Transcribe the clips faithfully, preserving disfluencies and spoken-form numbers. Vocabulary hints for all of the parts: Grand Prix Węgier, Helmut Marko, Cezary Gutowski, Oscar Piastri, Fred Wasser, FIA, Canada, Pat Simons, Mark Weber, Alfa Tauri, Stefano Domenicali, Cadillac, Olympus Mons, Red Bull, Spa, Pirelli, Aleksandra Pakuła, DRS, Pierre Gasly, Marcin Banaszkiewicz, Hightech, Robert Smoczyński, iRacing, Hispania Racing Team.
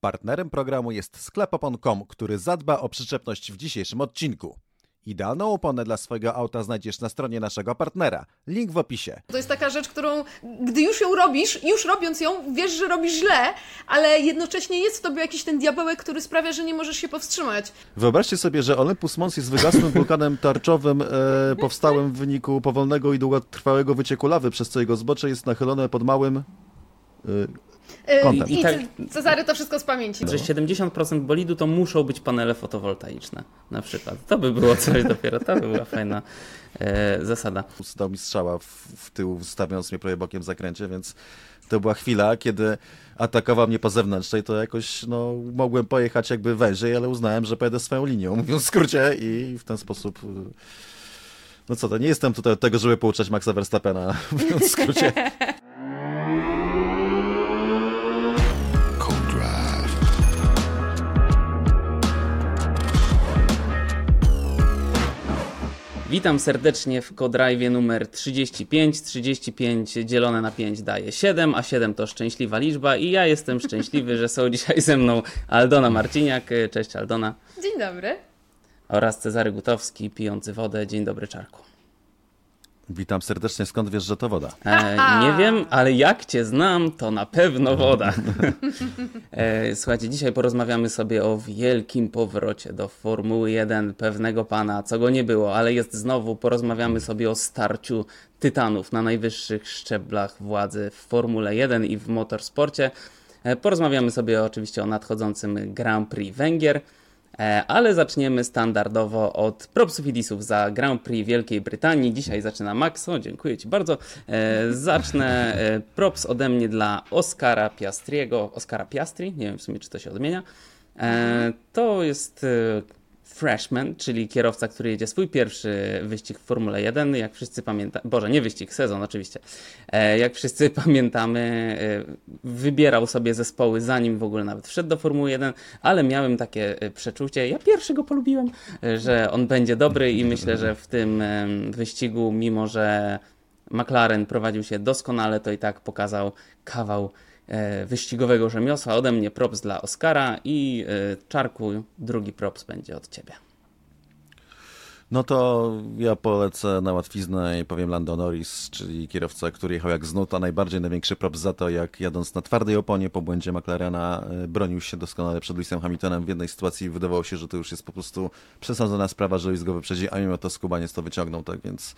Partnerem programu jest sklep opon kropka com, który zadba o przyczepność w dzisiejszym odcinku. Idealną oponę dla swojego auta znajdziesz na stronie naszego partnera. Link w opisie. To jest taka rzecz, którą gdy już ją robisz, już robiąc ją, wiesz, że robisz źle, ale jednocześnie jest w tobie jakiś ten diabełek, który sprawia, że nie możesz się powstrzymać. Wyobraźcie sobie, że Olympus Mons jest wygasłym wulkanem tarczowym e, powstałym w wyniku powolnego i długotrwałego wycieku lawy, przez co jego zbocze jest nachylone pod małym... E, Kątem. I, i tak, Cezary to wszystko z pamięci. Że siedemdziesiąt procent bolidu to muszą być panele fotowoltaiczne na przykład. To by było coś dopiero, to by była fajna e, zasada. Dał mi strzała w, w tył, stawiając mnie prawie bokiem w zakręcie, więc to była chwila, kiedy atakował mnie po zewnętrznej, to jakoś no, mogłem pojechać jakby wężej, ale uznałem, że pojedę swoją linią, mówiąc w skrócie, i w ten sposób... No co, to nie jestem tutaj od tego, żeby pouczać Maxa Verstappena, mówiąc w skrócie. Witam serdecznie w CoDrive'ie numer trzydzieści pięć. trzydzieści pięć dzielone na pięć daje siedem, a siedem to szczęśliwa liczba i ja jestem szczęśliwy, że są dzisiaj ze mną Aldona Marciniak. Cześć Aldona. Dzień dobry. Oraz Cezary Gutowski, pijący wodę. Dzień dobry Czarku. Witam serdecznie. Skąd wiesz, że to woda? E, nie wiem, ale jak cię znam, to na pewno woda. E, słuchajcie, dzisiaj porozmawiamy sobie o wielkim powrocie do Formuły jeden pewnego pana, co go nie było, ale jest znowu. Porozmawiamy sobie o starciu tytanów na najwyższych szczeblach władzy w Formule jeden i w motorsporcie. E, porozmawiamy sobie oczywiście o nadchodzącym Grand Prix Węgier. Ale zaczniemy standardowo od propsfilisów za Grand Prix Wielkiej Brytanii. Dzisiaj zaczyna Max. O, dziękuję Ci bardzo. E, zacznę props ode mnie dla Oscara Piastriego. Oscara Piastri, nie wiem w sumie, czy to się odmienia. E, to jest freshman, czyli kierowca, który jedzie swój pierwszy wyścig w Formule jeden. Jak wszyscy pamiętamy, Boże, nie wyścig, sezon oczywiście. E, jak wszyscy pamiętamy, e, wybierał sobie zespoły, zanim w ogóle nawet wszedł do Formuły jeden, ale miałem takie przeczucie, ja pierwszy go polubiłem, że on będzie dobry i myślę, że w tym wyścigu, mimo że McLaren prowadził się doskonale, to i tak pokazał kawał wyścigowego rzemiosła. Ode mnie props dla Oscara i Czarku, drugi props będzie od ciebie. No to ja polecę na łatwiznę i powiem Lando Norris, czyli kierowca, który jechał jak znót, a najbardziej największy props za to, jak jadąc na twardej oponie po błędzie McLarena bronił się doskonale przed Lewisem Hamiltonem. W jednej sytuacji wydawało się, że to już jest po prostu przesądzona sprawa, że Lewis go wyprzedzi, a mimo to skubaniec to wyciągnął, tak więc...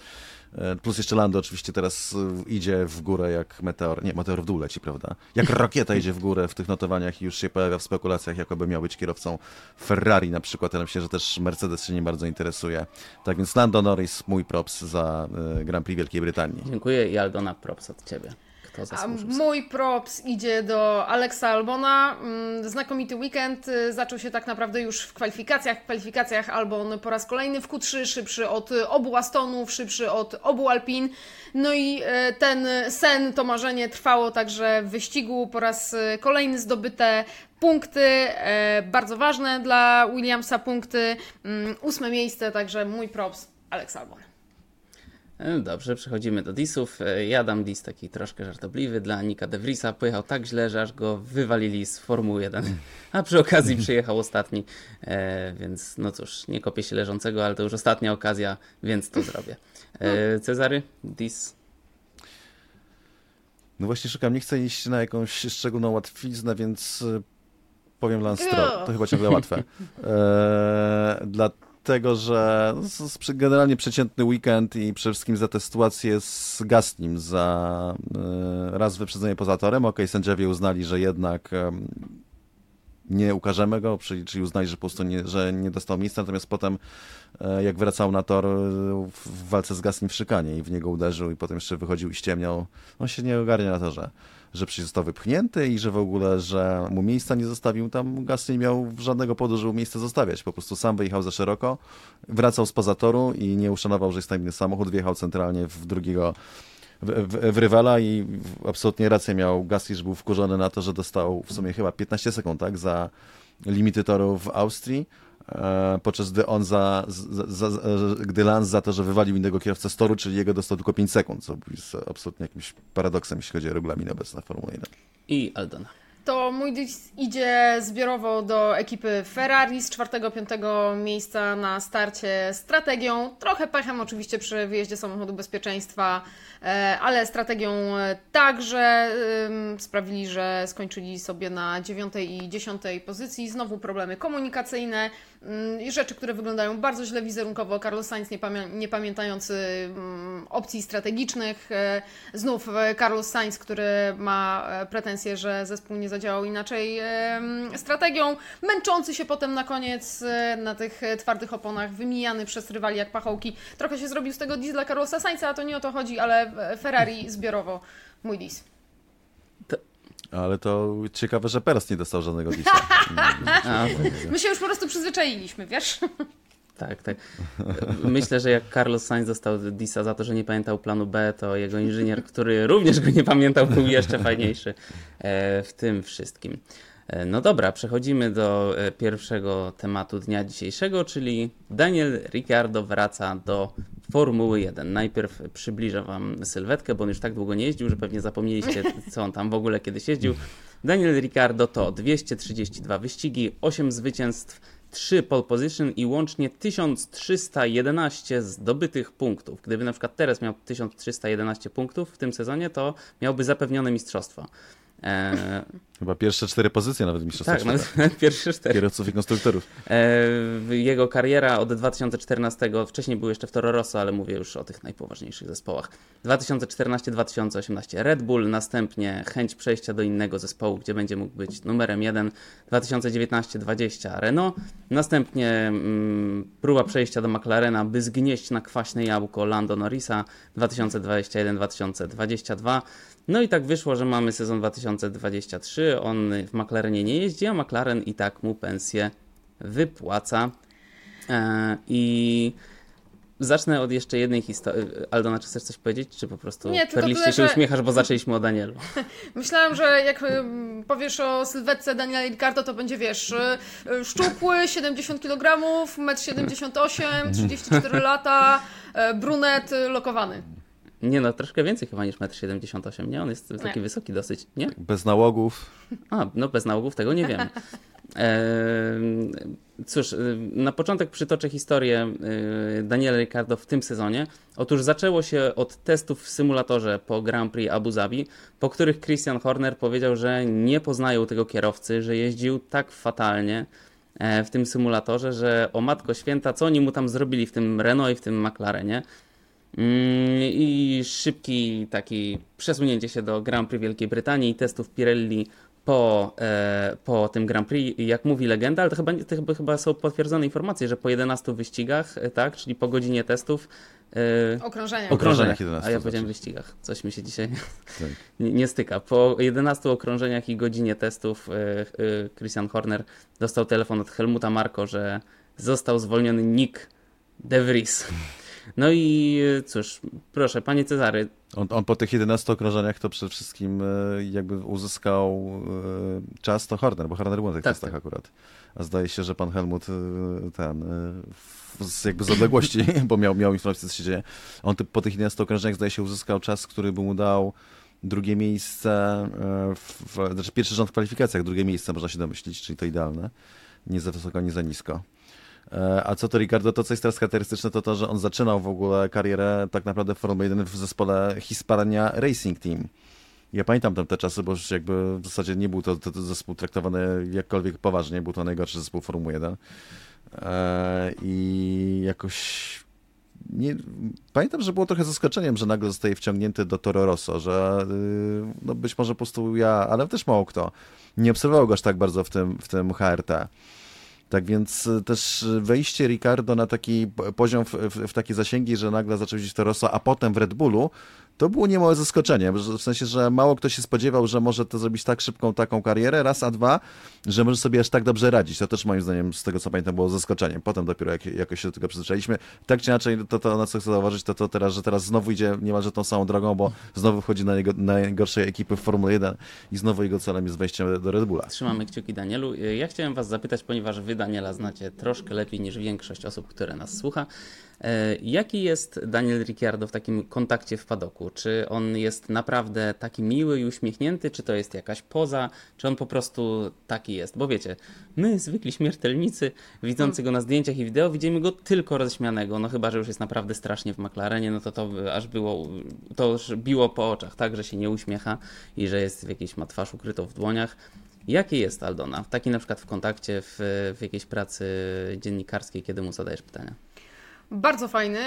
Plus jeszcze Lando oczywiście teraz idzie w górę jak meteor, nie, meteor w dół leci, prawda? Jak rakieta idzie w górę w tych notowaniach i już się pojawia w spekulacjach, jakoby miał być kierowcą Ferrari na przykład, ale myślę, że też Mercedes się nie bardzo interesuje. Tak więc Lando Norris, mój props za Grand Prix Wielkiej Brytanii. Dziękuję i Aldona, props od Ciebie. Kto zasłużył? Mój props idzie do Alexa Albona. Znakomity weekend. Zaczął się tak naprawdę już w kwalifikacjach. W kwalifikacjach Albon po raz kolejny w Q trzy, szybszy od obu Astonów, szybszy od obu Alpin. No i ten sen, to marzenie trwało, także w wyścigu po raz kolejny zdobyte punkty, bardzo ważne dla Williamsa punkty, ósme miejsce, także mój props Alex Albon. Dobrze, przechodzimy do disów. Ja dam dis taki troszkę żartobliwy dla Nycka de Vriesa. Pojechał tak źle, że aż go wywalili z Formuły jeden, a przy okazji przyjechał ostatni, więc no cóż, nie kopię się leżącego, ale to już ostatnia okazja, więc to zrobię. Cezary, dis? No właśnie szukam, nie chcę iść na jakąś szczególną łatwiznę, więc powiem Lance Stroll. To chyba ciągle łatwe. Eee, dlatego, że generalnie przeciętny weekend i przede wszystkim za tę sytuację z Gastnim, za e, raz wyprzedzenie poza torem. Okej, sędziowie uznali, że jednak e, nie ukażemy go, czyli, czyli uznali, że po prostu nie, że nie dostał miejsca, natomiast potem e, jak wracał na tor w, w walce z Gastnim w szykanie i w niego uderzył i potem jeszcze wychodził i ściemniał. On się nie ogarnia na torze, że przecież został wypchnięty i że w ogóle, że mu miejsca nie zostawił. Tam Gaz nie miał żadnego powodu, żeby miejsce zostawiać. Po prostu sam wyjechał za szeroko, wracał spoza toru i nie uszanował, że jest tam inny samochód. Wjechał centralnie w drugiego, w, w, w rywala i absolutnie rację miał Gasly, że był wkurzony na to, że dostał w sumie chyba piętnaście sekund, tak, za limity toru w Austrii. Podczas gdy on za, za, za, za gdy Lance za to, że wywalił innego kierowcę z toru, czyli jego dostał tylko pięć sekund, co jest absolutnie jakimś paradoksem, jeśli chodzi o regulamin obecny na Formuły jeden. I Aldona. to mój dis idzie zbiorowo do ekipy Ferrari z czwartego, piątego miejsca na starcie strategią, trochę pechem oczywiście przy wyjeździe samochodu bezpieczeństwa, ale strategią także sprawili, że skończyli sobie na dziewiątej i dziesiątej pozycji. Znowu problemy komunikacyjne i rzeczy, które wyglądają bardzo źle wizerunkowo. Carlos Sainz nie, pamię nie pamiętający opcji strategicznych. Znów Carlos Sainz, który ma pretensje, że zespół nie zadziałał inaczej strategią. Męczący się potem na koniec na tych twardych oponach, wymijany przez rywali jak pachołki. Trochę się zrobił z tego dis dla Carlosa Sainza, a to nie o to chodzi, ale Ferrari zbiorowo mój dis. Ale to ciekawe, że Perez nie dostał żadnego disa. My się już po prostu przyzwyczailiśmy, wiesz? Tak, tak. Myślę, że jak Carlos Sainz dostał disa za to, że nie pamiętał planu B, to jego inżynier, który również go nie pamiętał, był jeszcze fajniejszy w tym wszystkim. No dobra, przechodzimy do pierwszego tematu dnia dzisiejszego, czyli Daniel Ricciardo wraca do Formuły jeden. Najpierw przybliżę Wam sylwetkę, bo on już tak długo nie jeździł, że pewnie zapomnieliście, co on tam w ogóle kiedyś jeździł. Daniel Ricciardo to dwieście trzydzieści dwa wyścigi, osiem zwycięstw, trzy pole position i łącznie tysiąc trzysta jedenaście zdobytych punktów. Gdyby na przykład teraz miał tysiąc trzysta jedenaście punktów w tym sezonie, to miałby zapewnione mistrzostwo. E... Chyba pierwsze cztery pozycje nawet mistrzostwa. Tak, nawet pierwsze cztery. Kierowców i konstruktorów. E... Jego kariera od dwa tysiące czternastego, wcześniej był jeszcze w Toro Rosso, ale mówię już o tych najpoważniejszych zespołach. dwa tysiące czternaście do dwa tysiące osiemnaście Red Bull, następnie chęć przejścia do innego zespołu, gdzie będzie mógł być numerem jeden. dwa tysiące dziewiętnaście do dwudziestego Renault, następnie mm, próba przejścia do McLarena, by zgnieść na kwaśne jabłko Lando Norrisa. dwa tysiące dwudziesty pierwszy do dwa tysiące dwudziestego drugiego No i tak wyszło, że mamy sezon dwa tysiące dwudziesty trzeci, on w McLarenie nie jeździ, a McLaren i tak mu pensję wypłaca. Eee, I zacznę od jeszcze jednej historii. Aldona, czy chcesz coś powiedzieć, czy po prostu nie, perliście tyle, się że... uśmiechasz, bo zaczęliśmy o Danielu? Myślałam, że jak powiesz o sylwetce Daniela Ricciardo, to będzie, wiesz, szczupły, siedemdziesiąt kilogramów, metr siedemdziesiąt osiem, trzydzieści cztery lata, brunet, lokowany. Nie no, troszkę więcej chyba niż metr siedemdziesiąt osiem, nie? On jest taki nie. wysoki dosyć, nie? Bez nałogów. A, no bez nałogów tego nie wiem. Eee, cóż, na początek przytoczę historię Daniela Ricciardo w tym sezonie. Otóż zaczęło się od testów w symulatorze po Grand Prix Abu Zabi, po których Christian Horner powiedział, że nie poznają tego kierowcy, że jeździł tak fatalnie w tym symulatorze, że o matko święta, co oni mu tam zrobili w tym Renault i w tym McLarenie. I szybki taki przesunięcie się do Grand Prix Wielkiej Brytanii i testów Pirelli po, e, po tym Grand Prix. Jak mówi legenda, ale to chyba, to chyba są potwierdzone informacje, że po jedenastu wyścigach, tak, czyli po godzinie testów. E, okrążeniach. Okrążeniach jedenastu. A ja powiedziałem wyścigach. Coś mi się dzisiaj tak. nie, nie styka. Po jedenastu okrążeniach i godzinie testów e, e, Christian Horner dostał telefon od Helmuta Marko, że został zwolniony Nyck de Vries. No i cóż, proszę, panie Cezary. On, on po tych jedenastu okrążeniach to przede wszystkim jakby uzyskał czas, to Horner, bo Horner był na tych tak, testach tak. akurat. A zdaje się, że pan Helmut ten, jakby z odległości, bo miał, miał informację, co się dzieje. On po tych jedenastu okrążeniach zdaje się uzyskał czas, który by mu dał drugie miejsce, w, znaczy pierwszy rząd w kwalifikacjach, drugie miejsce można się domyślić, czyli to idealne. Nie za wysoko, nie za nisko. A co to Ricciardo, to co jest teraz charakterystyczne, to to, że on zaczynał w ogóle karierę tak naprawdę w Formule jeden w zespole Hispania Racing Team. Ja pamiętam tam te czasy, bo już jakby w zasadzie nie był to, to, to zespół traktowany jakkolwiek poważnie, był to najgorszy zespół Formuły jeden. I jakoś... Nie, pamiętam, że było trochę zaskoczeniem, że nagle zostaje wciągnięty do Toro Rosso, że no być może po prostu ja, ale też mało kto, nie obserwował go aż tak bardzo w tym, w tym H R T. Tak więc też wejście Ricciardo na taki poziom, w, w, w takie zasięgi, że nagle zaczął jeździć Toro Rosso, a potem w Red Bullu, to było niemałe zaskoczenie. W sensie, że mało kto się spodziewał, że może to zrobić tak szybką taką karierę, raz, a dwa, że może sobie aż tak dobrze radzić. To też moim zdaniem, z tego co pamiętam, było zaskoczeniem. Potem dopiero jak, jakoś się do tego przyzwyczailiśmy. Tak czy inaczej, to, to na co chcę zauważyć, to, to teraz, że teraz znowu idzie niemalże tą samą drogą, bo znowu wchodzi na jego, najgorszej ekipy w Formule jeden i znowu jego celem jest wejście do Red Bulla. Trzymamy kciuki, Danielu. Ja chciałem was zapytać, ponieważ wy Daniela znacie troszkę lepiej niż większość osób, które nas słucha. Jaki jest Daniel Ricciardo w takim kontakcie w padoku? Ricciardo? Czy on jest naprawdę taki miły i uśmiechnięty, czy to jest jakaś poza, czy on po prostu taki jest? Bo wiecie, my zwykli śmiertelnicy widzący go na zdjęciach i wideo widzimy go tylko roześmianego, no chyba że już jest naprawdę strasznie w McLarenie, no to to aż było, to już biło po oczach, tak, że się nie uśmiecha i że jest w jakiejś, ma twarz ukrytą w dłoniach. Jaki jest Aldona? Taki na przykład w kontakcie, w, w jakiejś pracy dziennikarskiej, kiedy mu zadajesz pytania. Bardzo fajny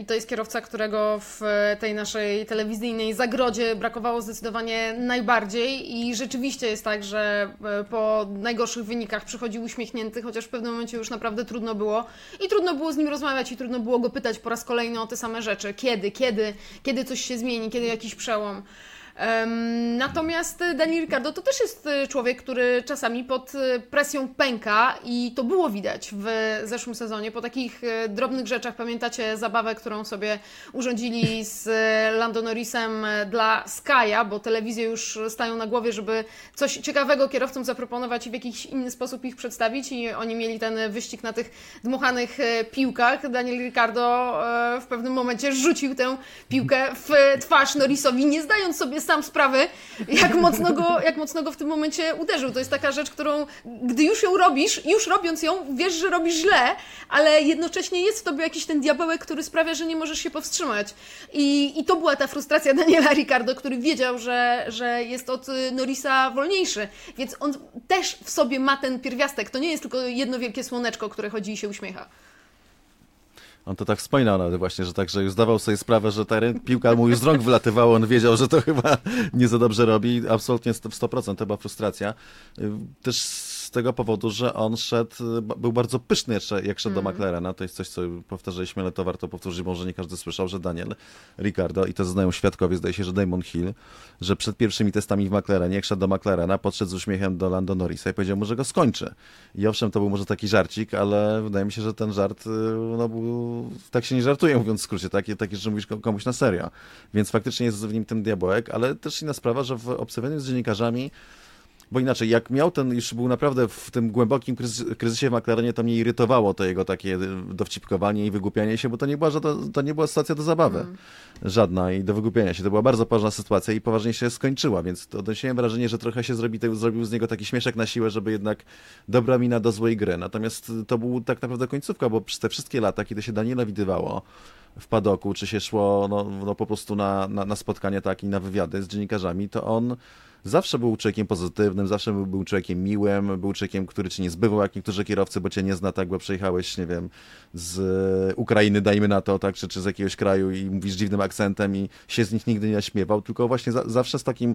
i to jest kierowca, którego w tej naszej telewizyjnej zagrodzie brakowało zdecydowanie najbardziej i rzeczywiście jest tak, że po najgorszych wynikach przychodził uśmiechnięty, chociaż w pewnym momencie już naprawdę trudno było i trudno było z nim rozmawiać i trudno było go pytać po raz kolejny o te same rzeczy. Kiedy, kiedy, kiedy coś się zmieni, kiedy jakiś przełom. Natomiast Daniel Ricciardo to też jest człowiek, który czasami pod presją pęka i to było widać w zeszłym sezonie. Po takich drobnych rzeczach, pamiętacie zabawę, którą sobie urządzili z Lando Norrisem dla Sky'a, bo telewizje już stają na głowie, żeby coś ciekawego kierowcom zaproponować i w jakiś inny sposób ich przedstawić i oni mieli ten wyścig na tych dmuchanych piłkach. Daniel Ricciardo w pewnym momencie rzucił tę piłkę w twarz Norrisowi, nie zdając sobie sam sprawy, jak mocno, go, jak mocno go w tym momencie uderzył. To jest taka rzecz, którą, gdy już ją robisz, już robiąc ją, wiesz, że robisz źle, ale jednocześnie jest w tobie jakiś ten diabełek, który sprawia, że nie możesz się powstrzymać. I, i to była ta frustracja Daniela Ricciardo, który wiedział, że, że jest od Norrisa wolniejszy. Więc on też w sobie ma ten pierwiastek. To nie jest tylko jedno wielkie słoneczko, które chodzi i się uśmiecha. On to tak wspominał nawet właśnie, że tak, że już zdawał sobie sprawę, że ta piłka mu już z rąk wylatywała, on wiedział, że to chyba nie za dobrze robi. Absolutnie w sto procent to była frustracja. Też z tego powodu, że on szedł, był bardzo pyszny jeszcze, jak szedł mm. do McLarena. To jest coś, co powtarzaliśmy, ale to warto powtórzyć, bo może nie każdy słyszał, że Daniel Ricciardo, i to znają świadkowie, zdaje się, że Damon Hill, że przed pierwszymi testami w McLarenie, jak szedł do McLarena, podszedł z uśmiechem do Lando Norrisa i powiedział mu, że go skończy. I owszem, to był może taki żarcik, ale wydaje mi się, że ten żart, no był, tak się nie żartuje, mówiąc w skrócie, taki, taki, że mówisz komuś na serio. Więc faktycznie jest w nim ten diabełek, ale też inna sprawa, że w obserwowaniu z dziennikarzami, bo inaczej, jak miał ten, już był naprawdę w tym głębokim kryzysie w McLarenie, to mnie irytowało to jego takie dowcipkowanie i wygłupianie się, bo to nie była, żadna, to nie była sytuacja do zabawy mm. żadna i do wygłupiania się. To była bardzo poważna sytuacja i poważnie się skończyła, więc to odnosiłem wrażenie, że trochę się zrobi, to, zrobił z niego taki śmieszek na siłę, żeby jednak dobra mina do złej gry. Natomiast to był tak naprawdę końcówka, bo przez te wszystkie lata, kiedy się Daniela widywało w padoku, czy się szło no, no po prostu na, na, na spotkanie tak i na wywiady z dziennikarzami, to on zawsze był człowiekiem pozytywnym, zawsze był człowiekiem miłym, był człowiekiem, który cię nie zbywał, jak niektórzy kierowcy, bo cię nie zna tak, bo przejechałeś, nie wiem, z Ukrainy, dajmy na to, tak, czy, czy z jakiegoś kraju i mówisz dziwnym akcentem i się z nich nigdy nie naśmiewał, tylko właśnie za, zawsze z takim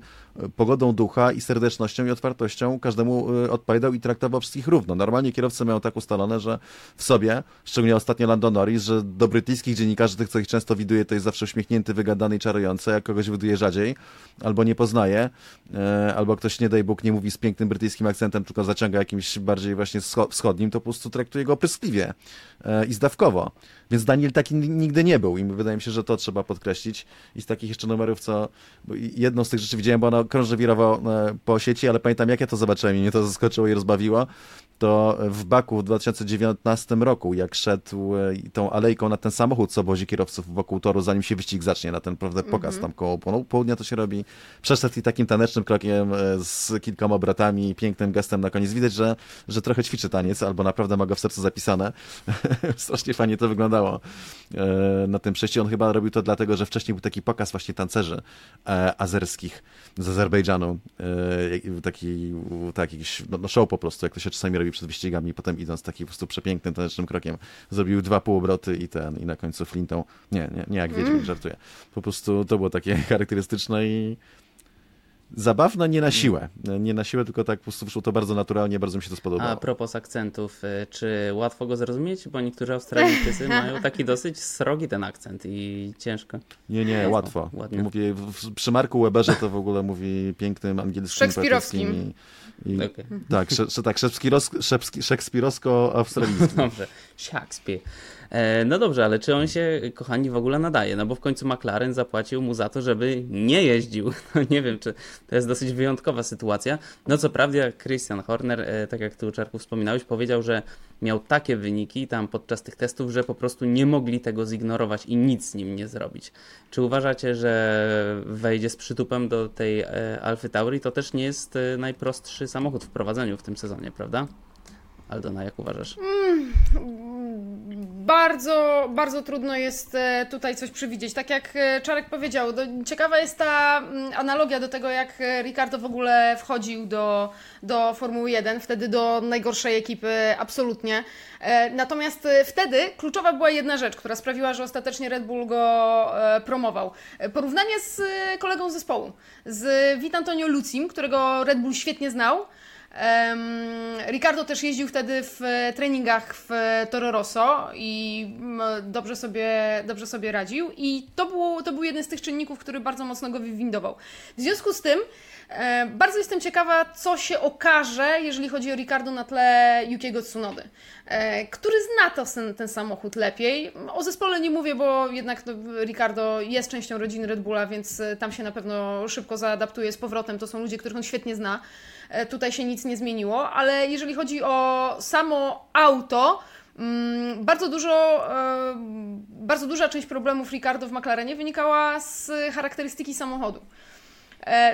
pogodą ducha i serdecznością i otwartością każdemu odpowiadał i traktował wszystkich równo. Normalnie kierowcy mają tak ustalone, że w sobie, szczególnie ostatnio Lando Norris, że do brytyjskich dziennikarzy, tych, co ich często widuje, to jest zawsze uśmiechnięty, wygadany i czarujący, jak kogoś widuje rzadziej albo nie poznaje, albo ktoś, nie daj Bóg, nie mówi z pięknym brytyjskim akcentem, tylko zaciąga jakimś bardziej właśnie wschodnim, to po prostu traktuje go opryskliwie i zdawkowo. Więc Daniel taki nigdy nie był i wydaje mi się, że to trzeba podkreślić. I z takich jeszcze numerów, co... Jedną z tych rzeczy widziałem, bo ona krąży wirowo po sieci, ale pamiętam, jak ja to zobaczyłem i mnie to zaskoczyło i rozbawiło. To w Baku w dwa tysiące dziewiętnastym roku, jak szedł tą alejką na ten samochód, co wozi kierowców wokół toru, zanim się wyścig zacznie, na ten prawda, pokaz mm-hmm. tam koło południa to się robi, przeszedł i takim tanecznym krokiem z kilkoma bratami i pięknym gestem na koniec. Widać, że, że trochę ćwiczy taniec, albo naprawdę ma go w sercu zapisane. Strasznie fajnie to wyglądało na tym przejściu. On chyba robił to dlatego, że wcześniej był taki pokaz właśnie tancerzy azerskich z Azerbejdżanu. Taki, taki no show po prostu, jak to się czasami robi przed wyścigami, potem idąc taki po prostu przepięknym tanecznym krokiem, zrobił dwa półobroty i ten, i na końcu flintą. Nie, nie, nie jak wiedźmy, mm. żartuję. Po prostu to było takie charakterystyczne i zabawne, nie na siłę. Nie na siłę, tylko tak po prostu wyszło to bardzo naturalnie, bardzo mi się to spodobało. A propos akcentów, czy łatwo go zrozumieć? Bo niektórzy Australijczycy mają taki dosyć srogi ten akcent i ciężko. Nie, nie, łatwo. Ładnie. Mówię, przy Marku Weberze to w ogóle mówi pięknym angielskim, szekspirowskim. I, okay. Tak, sze, tak szekspirowsko-australijski. Dobrze, Shakespeare. No dobrze, ale czy on się, kochani, w ogóle nadaje? No bo w końcu McLaren zapłacił mu za to, żeby nie jeździł. No nie wiem, czy to jest dosyć wyjątkowa sytuacja. No co prawda Christian Horner, tak jak ty, Czarku, wspominałeś, powiedział, że miał takie wyniki tam podczas tych testów, że po prostu nie mogli tego zignorować i nic z nim nie zrobić. Czy uważacie, że wejdzie z przytupem do tej Alfy Tauri? To też nie jest najprostszy samochód w prowadzeniu w tym sezonie, prawda? Aldona, jak uważasz? Mm, bardzo, bardzo trudno jest tutaj coś przewidzieć. Tak jak Czarek powiedział, do, ciekawa jest ta analogia do tego, jak Ricciardo w ogóle wchodził do, do Formuły jeden, wtedy do najgorszej ekipy absolutnie. Natomiast wtedy kluczowa była jedna rzecz, która sprawiła, że ostatecznie Red Bull go promował. Porównanie z kolegą zespołu, z Vitantonio Lucim, którego Red Bull świetnie znał. Ricciardo też jeździł wtedy w treningach w Toro Rosso i dobrze sobie, dobrze sobie radził i to, było, to był jeden z tych czynników, który bardzo mocno go wywindował. W związku z tym bardzo jestem ciekawa, co się okaże, jeżeli chodzi o Ricciardo na tle Yukiego Tsunody, który zna to, ten samochód lepiej. O zespole nie mówię, bo jednak Ricciardo jest częścią rodziny Red Bulla, więc tam się na pewno szybko zaadaptuje z powrotem. To są ludzie, których on świetnie zna. Tutaj się nic nie zmieniło, ale jeżeli chodzi o samo auto, bardzo dużo, bardzo duża część problemów Ricciardo w McLarenie wynikała z charakterystyki samochodu.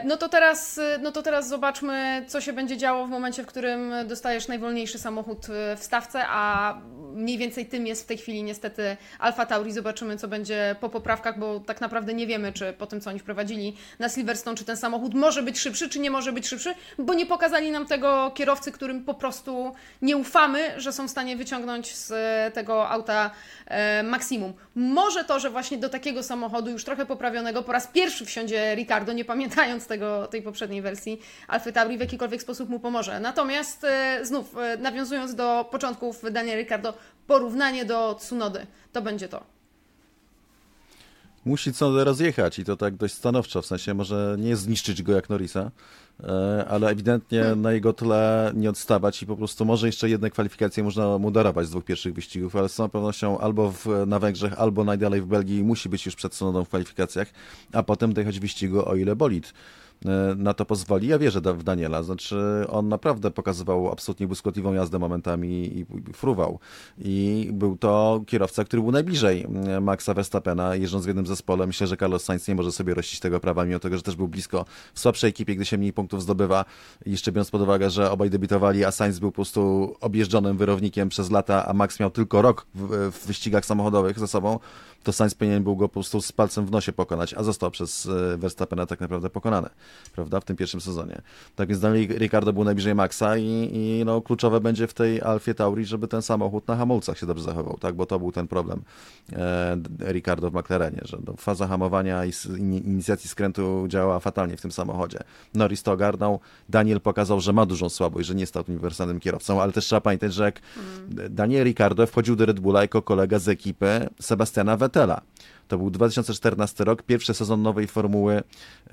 No to teraz, no to teraz zobaczmy, co się będzie działo w momencie, w którym dostajesz najwolniejszy samochód w stawce, a mniej więcej tym jest w tej chwili niestety Alfa Tauri. Zobaczymy, co będzie po poprawkach, bo tak naprawdę nie wiemy, czy po tym, co oni wprowadzili na Silverstone, czy ten samochód może być szybszy, czy nie może być szybszy, bo nie pokazali nam tego kierowcy, którym po prostu nie ufamy, że są w stanie wyciągnąć z tego auta maksimum. Może to, że właśnie do takiego samochodu już trochę poprawionego po raz pierwszy wsiądzie Ricciardo, nie pamiętam, znając tego, tej poprzedniej wersji Alfy Tauri, w jakikolwiek sposób mu pomoże. Natomiast e, znów, e, nawiązując do początków Daniela Ricciardo, porównanie do Tsunody, to będzie to. Musi Tsunodę rozjechać i to tak dość stanowczo, w sensie może nie zniszczyć go jak Norrisa, e, ale ewidentnie hmm. na jego tle nie odstawać i po prostu może jeszcze jedne kwalifikacje można mu darować z dwóch pierwszych wyścigów, ale z całą pewnością albo w, na Węgrzech, albo najdalej w Belgii musi być już przed Tsunodą w kwalifikacjach, a potem dojechać w wyścigu, o ile bolid na to pozwoli. Ja wierzę w Daniela, znaczy on naprawdę pokazywał absolutnie błyskotliwą jazdę momentami i fruwał. I był to kierowca, który był najbliżej Maxa Verstappena, jeżdżąc w jednym zespole. Myślę, że Carlos Sainz nie może sobie rościć tego prawa, mimo tego, że też był blisko w słabszej ekipie, gdy się mniej punktów zdobywa. Jeszcze biorąc pod uwagę, że obaj debiutowali, a Sainz był po prostu objeżdżonym wyrownikiem przez lata, a Max miał tylko rok w, w wyścigach samochodowych za sobą, to Sainz powinien był go po prostu z palcem w nosie pokonać, a został przez Verstappena tak naprawdę pokonany, prawda, w tym pierwszym sezonie. Tak więc dalej Ricciardo był najbliżej Maxa i, i no, kluczowe będzie w tej Alfie Tauri, żeby ten samochód na hamulcach się dobrze zachował, tak, bo to był ten problem e, Ricciardo w McLarenie, że no, faza hamowania i inicjacji skrętu działała fatalnie w tym samochodzie. Norris to ogarnął, Daniel pokazał, że ma dużą słabość, że nie stał uniwersalnym kierowcą, ale też trzeba pamiętać, że jak mm. Daniel Ricciardo wchodził do Red Bulla jako kolega z ekipy Sebastiana Vettela. To był dwa tysiące czternasty rok, pierwszy sezon nowej formuły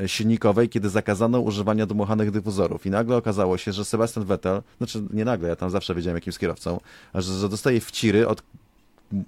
silnikowej, kiedy zakazano używania dmuchanych dyfuzorów. I nagle okazało się, że Sebastian Vettel, znaczy nie nagle, ja tam zawsze wiedziałem, jakim jest kierowcą, a że, że dostaje wciry od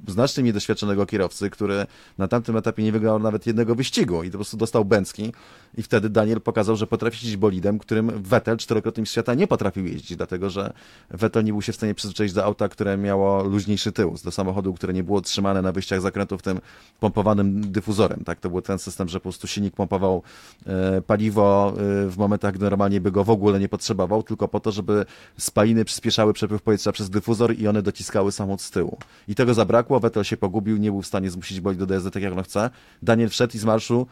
znacznie niedoświadczonego kierowcy, który na tamtym etapie nie wygrał nawet jednego wyścigu i to po prostu dostał bęcki i wtedy Daniel pokazał, że potrafi jeździć bolidem, którym Vettel, czterokrotny mistrz świata, nie potrafił jeździć, dlatego że Vettel nie był się w stanie przyzwyczaić do auta, które miało luźniejszy tył, do samochodu, które nie było trzymane na wyjściach zakrętów tym pompowanym dyfuzorem, tak? To był ten system, że po prostu silnik pompował e, paliwo e, w momentach, gdy normalnie by go w ogóle nie potrzebował, tylko po to, żeby spaliny przyspieszały przepływ powietrza przez dyfuzor i one dociskały samochód z tyłu. I tego za brakło, Vettel się pogubił, nie był w stanie zmusić boli do D S D tak jak on chce. Daniel wszedł i z marszu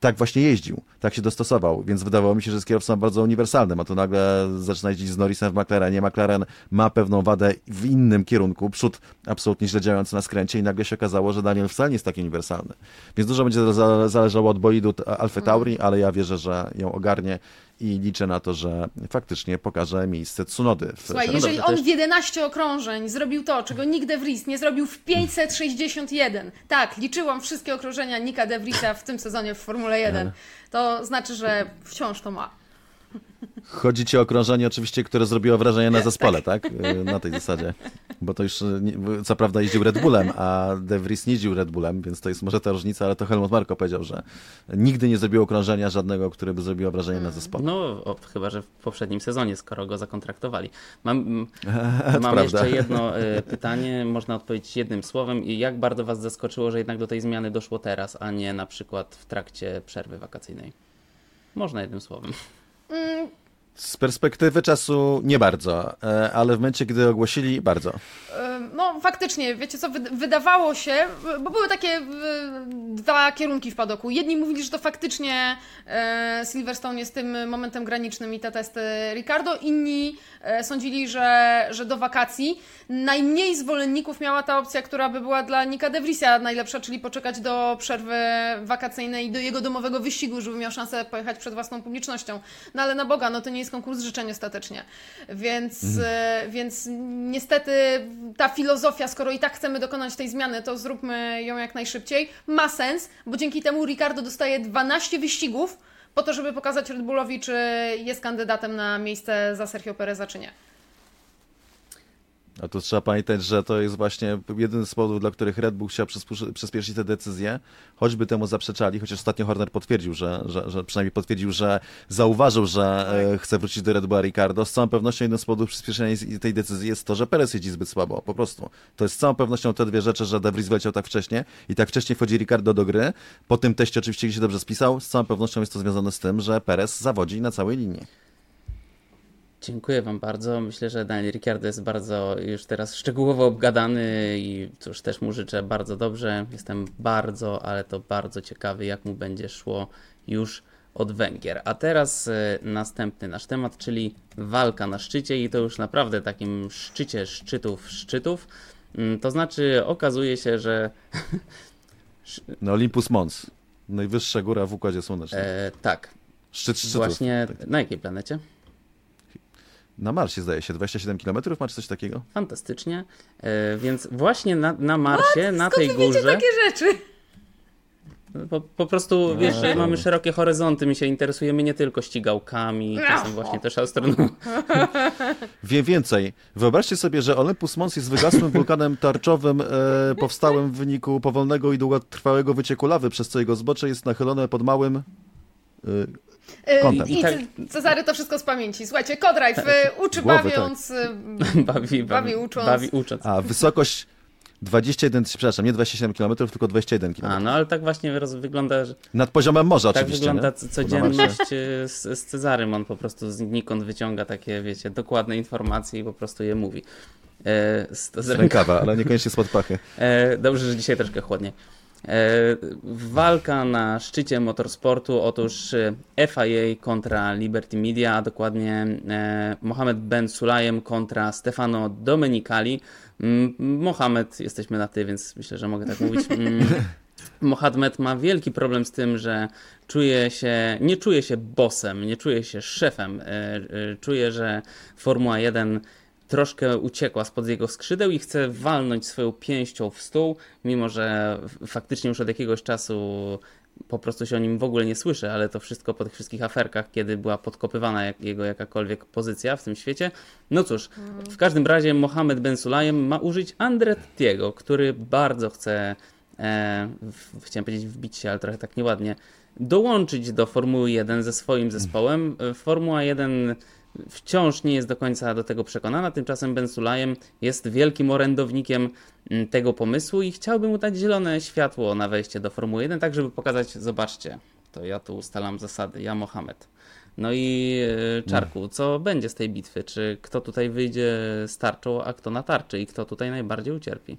tak właśnie jeździł, tak się dostosował, więc wydawało mi się, że jest kierowcą bardzo uniwersalnym, a tu nagle zaczyna jeździć z Norrisem w McLarenie. McLaren ma pewną wadę w innym kierunku, przód absolutnie źle działający na skręcie i nagle się okazało, że Daniel wcale nie jest taki uniwersalny. Więc dużo będzie zależało od bolidu Alfy Tauri, ale ja wierzę, że ją ogarnie i liczę na to, że faktycznie pokaże miejsce Tsunody. Słuchaj, jeżeli on w jedenaście okrążeń zrobił to, czego Nyck de Vries nie zrobił w pięćset sześćdziesiąt jeden, tak, liczyłam wszystkie okrążenia Nicka de Vriesa w tym sezonie w Formule jeden, to znaczy, że wciąż to ma. Chodzi ci o okrążenie oczywiście, które zrobiło wrażenie na zespole, tak? tak? Na tej zasadzie. bo to już co prawda jeździł Red Bullem, a de Vries nie jeździł Red Bullem, więc to jest może ta różnica, ale to Helmut Marko powiedział, że nigdy nie zrobił okrążenia żadnego, które by zrobiło wrażenie na zespole. No o, chyba, że w poprzednim sezonie, skoro go zakontraktowali. Mam, mam jeszcze jedno y, pytanie, można odpowiedzieć jednym słowem. Jak bardzo was zaskoczyło, że jednak do tej zmiany doszło teraz, a nie na przykład w trakcie przerwy wakacyjnej? Można jednym słowem. Mm. Z perspektywy czasu nie bardzo, ale w momencie, gdy ogłosili, bardzo. No faktycznie, wiecie co, wydawało się, bo były takie dwa kierunki w padoku. Jedni mówili, że to faktycznie Silverstone jest tym momentem granicznym i te testy Ricciardo, inni sądzili, że, że do wakacji. Najmniej zwolenników miała ta opcja, która by była dla Nycka de Vriesa najlepsza, czyli poczekać do przerwy wakacyjnej, do jego domowego wyścigu, żeby miał szansę pojechać przed własną publicznością. No ale na Boga, no to nie jest konkurs życzeń ostatecznie. Więc, mhm. więc niestety ta filozofia, skoro i tak chcemy dokonać tej zmiany, to zróbmy ją jak najszybciej, ma sens, bo dzięki temu Ricciardo dostaje dwanaście wyścigów po to, żeby pokazać Red Bullowi, czy jest kandydatem na miejsce za Sergio Pereza, czy nie. A tu trzeba pamiętać, że to jest właśnie jeden z powodów, dla których Red Bull chciał przyspieszyć te decyzje, choćby temu zaprzeczali, chociaż ostatnio Horner potwierdził, że, że, że przynajmniej potwierdził, że zauważył, że e, chce wrócić do Red Bulla Ricciardo. Z całą pewnością jednym z powodów przyspieszenia tej decyzji jest to, że Perez jeździ zbyt słabo, po prostu. To jest z całą pewnością te dwie rzeczy, że de Vries wleciał tak wcześnie i tak wcześnie wchodzi Ricciardo do gry. Po tym teście oczywiście, gdzie się dobrze spisał, z całą pewnością jest to związane z tym, że Perez zawodzi na całej linii. Dziękuję wam bardzo. Myślę, że Daniel Ricciardo jest bardzo już teraz szczegółowo obgadany i cóż, też mu życzę bardzo dobrze. Jestem bardzo, ale to bardzo ciekawy, jak mu będzie szło już od Węgier. A teraz następny nasz temat, czyli walka na szczycie i to już naprawdę takim szczycie szczytów szczytów. To znaczy okazuje się, że... No Olympus Mons. Najwyższa góra w Układzie Słonecznym. E, tak. Szczyt szczytów. Właśnie na jakiej planecie? Na Marsie zdaje się, dwadzieścia siedem kilometrów ma czy coś takiego? Fantastycznie, e, więc właśnie na, na Marsie, What? na Skąd tej górze... Skąd takie rzeczy? Po, po prostu, no. wiesz, mamy szerokie horyzonty, my się interesujemy nie tylko ścigałkami, czasem właśnie też astronomią. Wiem więcej. Wyobraźcie sobie, że Olympus Mons jest wygasłym wulkanem tarczowym e, powstałym w wyniku powolnego i długotrwałego wycieku lawy, przez co jego zbocze jest nachylone pod małym... E, Kątem. I Cezary to wszystko z pamięci. Słuchajcie, Kodrajf uczy Głowy, bawiąc, tak. bawi, bawi ucząc. Bawi ucząc. A wysokość dwadzieścia jeden, przepraszam, nie dwadzieścia siedem kilometrów, tylko dwadzieścia jeden kilometrów. A no ale tak właśnie wygląda, że... Nad poziomem morza tak oczywiście. Tak wygląda nie? codzienność z, z Cezarym. On po prostu znikąd wyciąga takie, wiecie, dokładne informacje i po prostu je mówi. E, z, z, z rękawa, ale niekoniecznie spod pachy. E, dobrze, że dzisiaj troszkę chłodnie. Walka na szczycie motorsportu, otóż F I A kontra Liberty Media, a dokładnie Mohammed Ben Sulayem kontra Stefano Domenicali. Mohamed, jesteśmy na ty, więc myślę, że mogę tak mówić. Mohamed ma wielki problem z tym, że czuje się, nie czuje się bossem, nie czuje się szefem. Czuje, że Formuła jeden troszkę uciekła spod jego skrzydeł i chce walnąć swoją pięścią w stół, mimo że faktycznie już od jakiegoś czasu po prostu się o nim w ogóle nie słyszy, ale to wszystko po tych wszystkich aferkach, kiedy była podkopywana jak, jego jakakolwiek pozycja w tym świecie. No cóż, w każdym razie Mohammed Ben Sulayem ma użyć Andrettiego, który bardzo chce, e, w, chciałem powiedzieć wbić się, ale trochę tak nieładnie, dołączyć do Formuły jeden ze swoim zespołem. Formuła jeden wciąż nie jest do końca do tego przekonana, tymczasem Ben Sulayem jest wielkim orędownikiem tego pomysłu i chciałby mu dać zielone światło na wejście do Formuły jeden, tak żeby pokazać, zobaczcie, to ja tu ustalam zasady, ja Mohamed. No i Czarku, co będzie z tej bitwy? Czy kto tutaj wyjdzie z tarczą, a kto na tarczy i kto tutaj najbardziej ucierpi?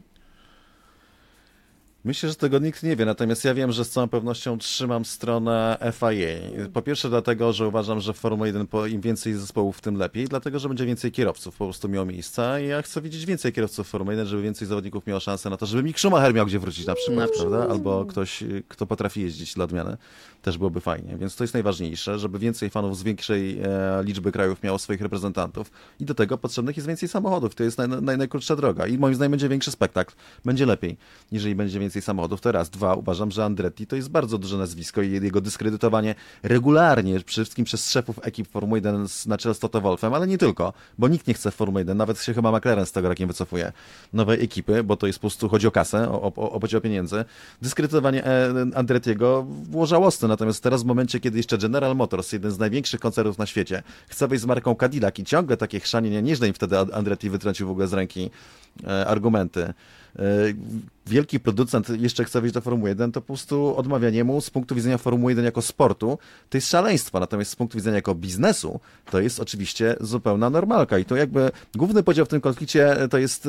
Myślę, że tego nikt nie wie, natomiast ja wiem, że z całą pewnością trzymam stronę F I A. Po pierwsze dlatego, że uważam, że w Formule jeden im więcej zespołów, tym lepiej, dlatego, że będzie więcej kierowców, po prostu miało miejsca i ja chcę widzieć więcej kierowców w Formule jeden, żeby więcej zawodników miało szansę na to, żeby Mick Schumacher miał gdzie wrócić na przykład, na prawda? Przykład. Albo ktoś, kto potrafi jeździć dla odmiany, też byłoby fajnie, więc to jest najważniejsze, żeby więcej fanów z większej e, liczby krajów miało swoich reprezentantów i do tego potrzebnych jest więcej samochodów, to jest naj, naj, najkrótsza droga i moim zdaniem będzie większy spektakl, będzie lepiej, jeżeli będzie więcej więcej samochodów, to raz. Dwa, uważam, że Andretti to jest bardzo duże nazwisko i jego dyskredytowanie regularnie, przede wszystkim przez szefów ekip Formuły jeden na czele z Toto Wolffem, ale nie tylko, bo nikt nie chce Formuły jeden, nawet się chyba McLaren z tego rokiem wycofuje. Nowej ekipy, bo to jest po prostu, chodzi o kasę, o, o, o, o pieniędzy. Dyskredytowanie Andrettiego było żałosne, natomiast teraz w momencie, kiedy jeszcze General Motors, jeden z największych koncernów na świecie, chce wejść z marką Cadillac i ciągle takie chrzanienie, nieźle im wtedy Andretti wytrącił w ogóle z ręki e, argumenty. Wielki producent jeszcze chce wejść do Formuły jeden, to po prostu odmawianie mu z punktu widzenia Formuły jeden jako sportu to jest szaleństwo, natomiast z punktu widzenia jako biznesu to jest oczywiście zupełna normalka i to jakby główny podział w tym konflikcie to jest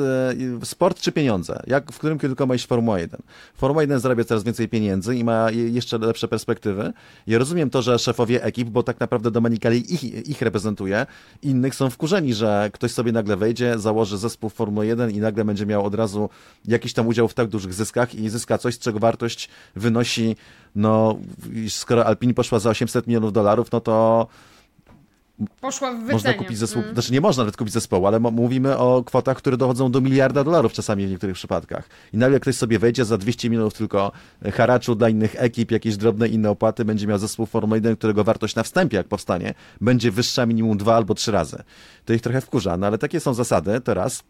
sport czy pieniądze, jak, w którym kierunku ma iść Formuła jeden. Formuła jeden zarabia coraz więcej pieniędzy i ma jeszcze lepsze perspektywy. Ja rozumiem to, że szefowie ekip, bo tak naprawdę Domenicali ich, ich reprezentuje, innych są wkurzeni, że ktoś sobie nagle wejdzie, założy zespół Formuły jeden i nagle będzie miał od razu jakiś tam udział w tak dużych zyskach i zyska coś, czego wartość wynosi, no skoro Alpine poszła za osiemset milionów dolarów, no to poszła w wycenie. Można kupić zespół, mm. znaczy nie można nawet kupić zespołu, ale mówimy o kwotach, które dochodzą do miliarda dolarów czasami w niektórych przypadkach. I nagle ktoś sobie wejdzie za dwieście milionów tylko haraczu dla innych ekip, jakieś drobne inne opłaty, będzie miał zespół Formuły jeden, którego wartość na wstępie, jak powstanie, będzie wyższa minimum dwa albo trzy razy. To ich trochę wkurza, no ale takie są zasady teraz.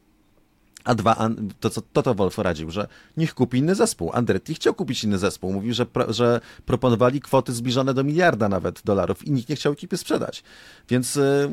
A dwa, to co Toto Wolff radził, że niech kupi inny zespół. Andretti chciał kupić inny zespół. Mówił, że, pro, że proponowali kwoty zbliżone do miliarda nawet dolarów i nikt nie chciał ekipy sprzedać. Więc y,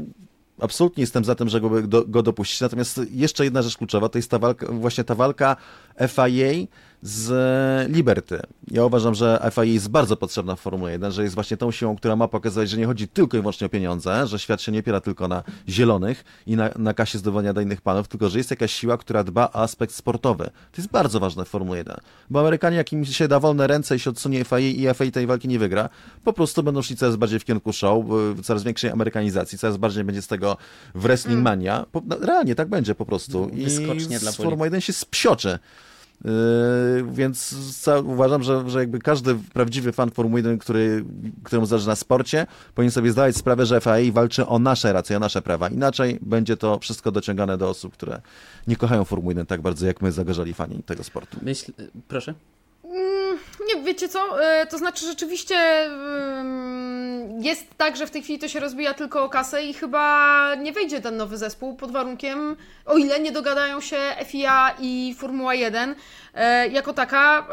absolutnie jestem za tym, żeby do, go dopuścić. Natomiast jeszcze jedna rzecz kluczowa to jest ta walka, właśnie ta walka F I A z Liberty. Ja uważam, że F I A jest bardzo potrzebna w Formule jeden, że jest właśnie tą siłą, która ma pokazać, że nie chodzi tylko i wyłącznie o pieniądze, że świat się nie opiera tylko na zielonych i na, na kasie zdobywania dla innych panów, tylko że jest jakaś siła, która dba o aspekt sportowy. To jest bardzo ważne w Formule jeden, bo Amerykanie, jak im się da wolne ręce i się odsunie F I A i F I A tej walki nie wygra, po prostu będą szli coraz bardziej w kierunku show, coraz większej amerykanizacji, coraz bardziej będzie z tego wrestling mania. Po, no, realnie tak będzie po prostu. I z Formuły jeden się spsioczy. Yy, więc ca- uważam, że, że jakby każdy prawdziwy fan Formuły jeden, który, któremu zależy na sporcie, powinien sobie zdawać sprawę, że F I A walczy o nasze racje, o nasze prawa. Inaczej będzie to wszystko dociągane do osób, które nie kochają Formuły jeden tak bardzo, jak my, zagorzali fani tego sportu. Myśl... Proszę. Nie, wiecie co, to znaczy rzeczywiście jest tak, że w tej chwili to się rozbija tylko o kasę i chyba nie wejdzie ten nowy zespół pod warunkiem, o ile nie dogadają się F I A i Formuła jeden jako taka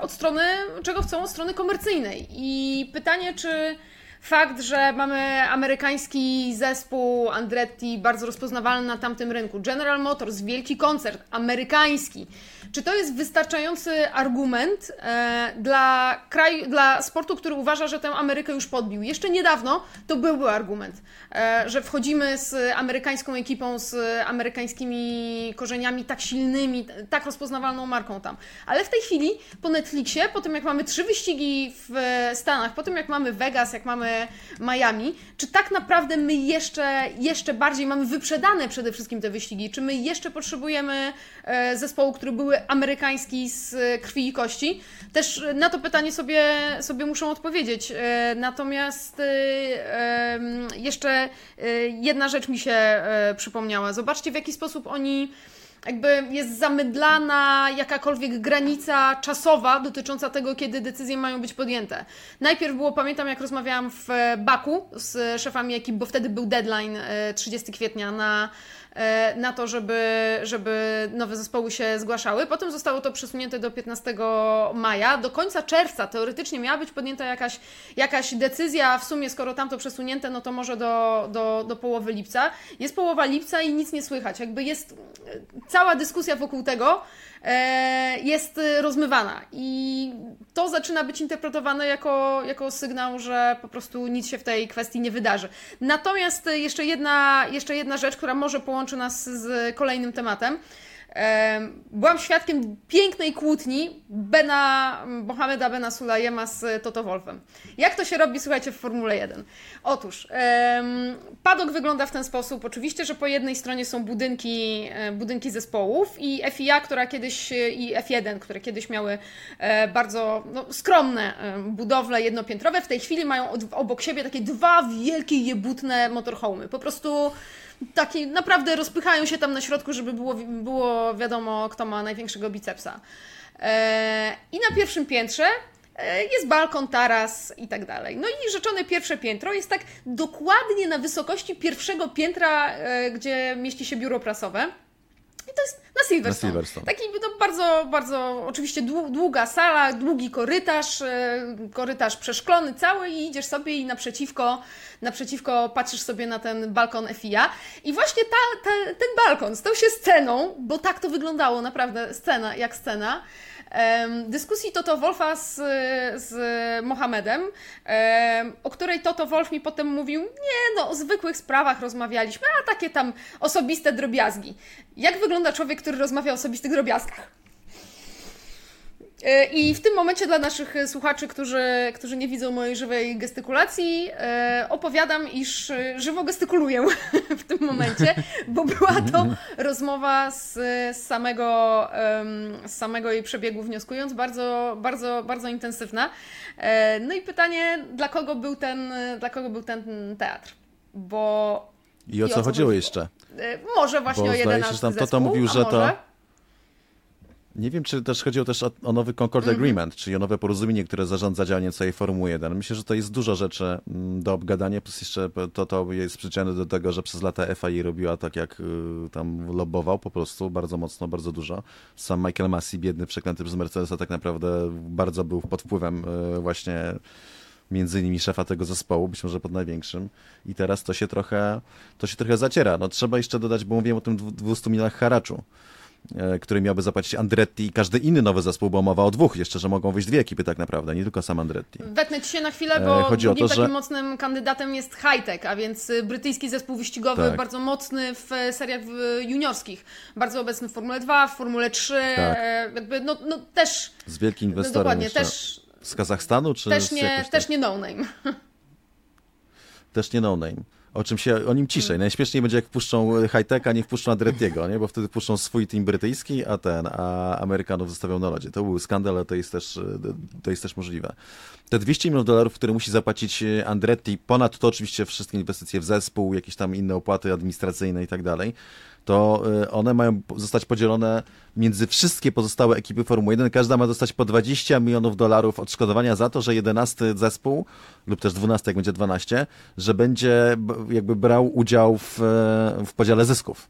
od strony, czego chcą, od strony komercyjnej. I pytanie, czy fakt, że mamy amerykański zespół Andretti, bardzo rozpoznawalny na tamtym rynku, General Motors, wielki koncert amerykański, czy to jest wystarczający argument e, dla kraju, dla sportu, który uważa, że tę Amerykę już podbił? Jeszcze niedawno to byłby argument, e, że wchodzimy z amerykańską ekipą, z amerykańskimi korzeniami tak silnymi, tak rozpoznawalną marką tam. Ale w tej chwili po Netflixie, po tym jak mamy trzy wyścigi w Stanach, po tym jak mamy Vegas, jak mamy Miami, czy tak naprawdę my jeszcze, jeszcze bardziej mamy wyprzedane przede wszystkim te wyścigi? Czy my jeszcze potrzebujemy e, zespołu, który były amerykański z krwi i kości? Też na to pytanie sobie, sobie muszą odpowiedzieć. Natomiast jeszcze jedna rzecz mi się przypomniała. Zobaczcie, w jaki sposób oni, jakby jest zamydlana jakakolwiek granica czasowa dotycząca tego, kiedy decyzje mają być podjęte. Najpierw było, pamiętam jak rozmawiałam w Baku z szefami ekip, bo wtedy był deadline trzydziestego kwietnia na na to, żeby, żeby nowe zespoły się zgłaszały. Potem zostało to przesunięte do piętnastego maja. Do końca czerwca teoretycznie miała być podjęta jakaś, jakaś decyzja. W sumie, skoro tamto przesunięte, no to może do, do, do połowy lipca. Jest połowa lipca i nic nie słychać. Jakby jest cała dyskusja wokół tego, jest rozmywana i to zaczyna być interpretowane jako, jako sygnał, że po prostu nic się w tej kwestii nie wydarzy. Natomiast jeszcze jedna, jeszcze jedna rzecz, która może połączy nas z kolejnym tematem. Byłam świadkiem pięknej kłótni Bena, Mohammeda Bena Sulayema z Toto Wolffem. Jak to się robi, słuchajcie, w Formule jeden? Otóż padok wygląda w ten sposób, oczywiście, że po jednej stronie są budynki, budynki zespołów i F I A, która kiedyś, i F jeden, które kiedyś miały bardzo no, skromne budowle jednopiętrowe, w tej chwili mają obok siebie takie dwa wielkie jebutne motorhome'y. Po prostu takie naprawdę rozpychają się tam na środku, żeby było, było wiadomo, kto ma największego bicepsa. I na pierwszym piętrze jest balkon, taras i tak dalej. No i rzeczone pierwsze piętro jest tak dokładnie na wysokości pierwszego piętra, gdzie mieści się biuro prasowe. I to jest na Silverstone. Na Silverstone. Taki no, bardzo, bardzo oczywiście długa sala, długi korytarz, korytarz przeszklony cały i idziesz sobie i naprzeciwko, naprzeciwko patrzysz sobie na ten balkon F I A. I właśnie ta, ta, ten balkon stał się sceną, bo tak to wyglądało naprawdę, scena jak scena, dyskusji Toto Wolffa z, z Mohamedem, o której Toto Wolff mi potem mówił, nie no, o zwykłych sprawach rozmawialiśmy, a takie tam osobiste drobiazgi. Jak wygląda człowiek, który rozmawia o osobistych drobiazgach? I w tym momencie dla naszych słuchaczy, którzy, którzy nie widzą mojej żywej gestykulacji, opowiadam, iż żywo gestykuluję w tym momencie, bo była to rozmowa z, z, samego, z samego jej przebiegu wnioskując, bardzo, bardzo, bardzo intensywna. No i pytanie, dla kogo był ten, dla kogo był ten teatr? Bo I o i co, o co chodziło jeszcze? Może właśnie bo o jedenasty zespół, tam Toto mówił, że to... Nie wiem, czy też chodziło też o, o nowy Concord Agreement, mm-hmm. czyli o nowe porozumienie, które zarządza działaniem całej Formuły jeden. Myślę, że to jest dużo rzeczy do obgadania, plus jeszcze to, to jest przyczynione do tego, że przez lata F I A robiła tak, jak y, tam lobbował po prostu bardzo mocno, bardzo dużo. Sam Michael Masi, biedny, przeklęty przez Mercedesa, tak naprawdę bardzo był pod wpływem y, właśnie... między innymi szefa tego zespołu, być może pod największym. I teraz to się trochę, to się trochę zaciera. No trzeba jeszcze dodać, bo mówiłem o tym dwustu milionach haraczu, który miałby zapłacić Andretti i każdy inny nowy zespół, bo mowa o dwóch jeszcze, że mogą wyjść dwie ekipy tak naprawdę, nie tylko sam Andretti. Wetnę ci się na chwilę, bo chodzi drugim o to, takim że... mocnym kandydatem jest Hightech, a więc brytyjski zespół wyścigowy, tak. bardzo mocny w seriach juniorskich, bardzo obecny w Formule dwa, w Formule trzy, tak. jakby no, no też... Z wielkim inwestorem. No dokładnie, jeszcze. też... Z Kazachstanu? Czy też nie, z też nie no name. Też nie no name. O czym się, o nim ciszej. Najśmieszniej będzie, jak wpuszczą Hightecha, nie wpuszczą Andrettiego, nie? Bo wtedy wpuszczą swój team brytyjski, a ten, a Amerykanów zostawią na lodzie. To był skandal, ale to jest też, to jest też możliwe. Te dwieście milionów dolarów, które musi zapłacić Andretti, ponad to oczywiście wszystkie inwestycje w zespół, jakieś tam inne opłaty administracyjne i tak dalej, to one mają zostać podzielone między wszystkie pozostałe ekipy Formuły jeden. Każda ma dostać po dwadzieścia milionów dolarów odszkodowania za to, że jedenasty zespół, lub też dwunasty, jak będzie dwanaście, że będzie jakby brał udział w, w podziale zysków.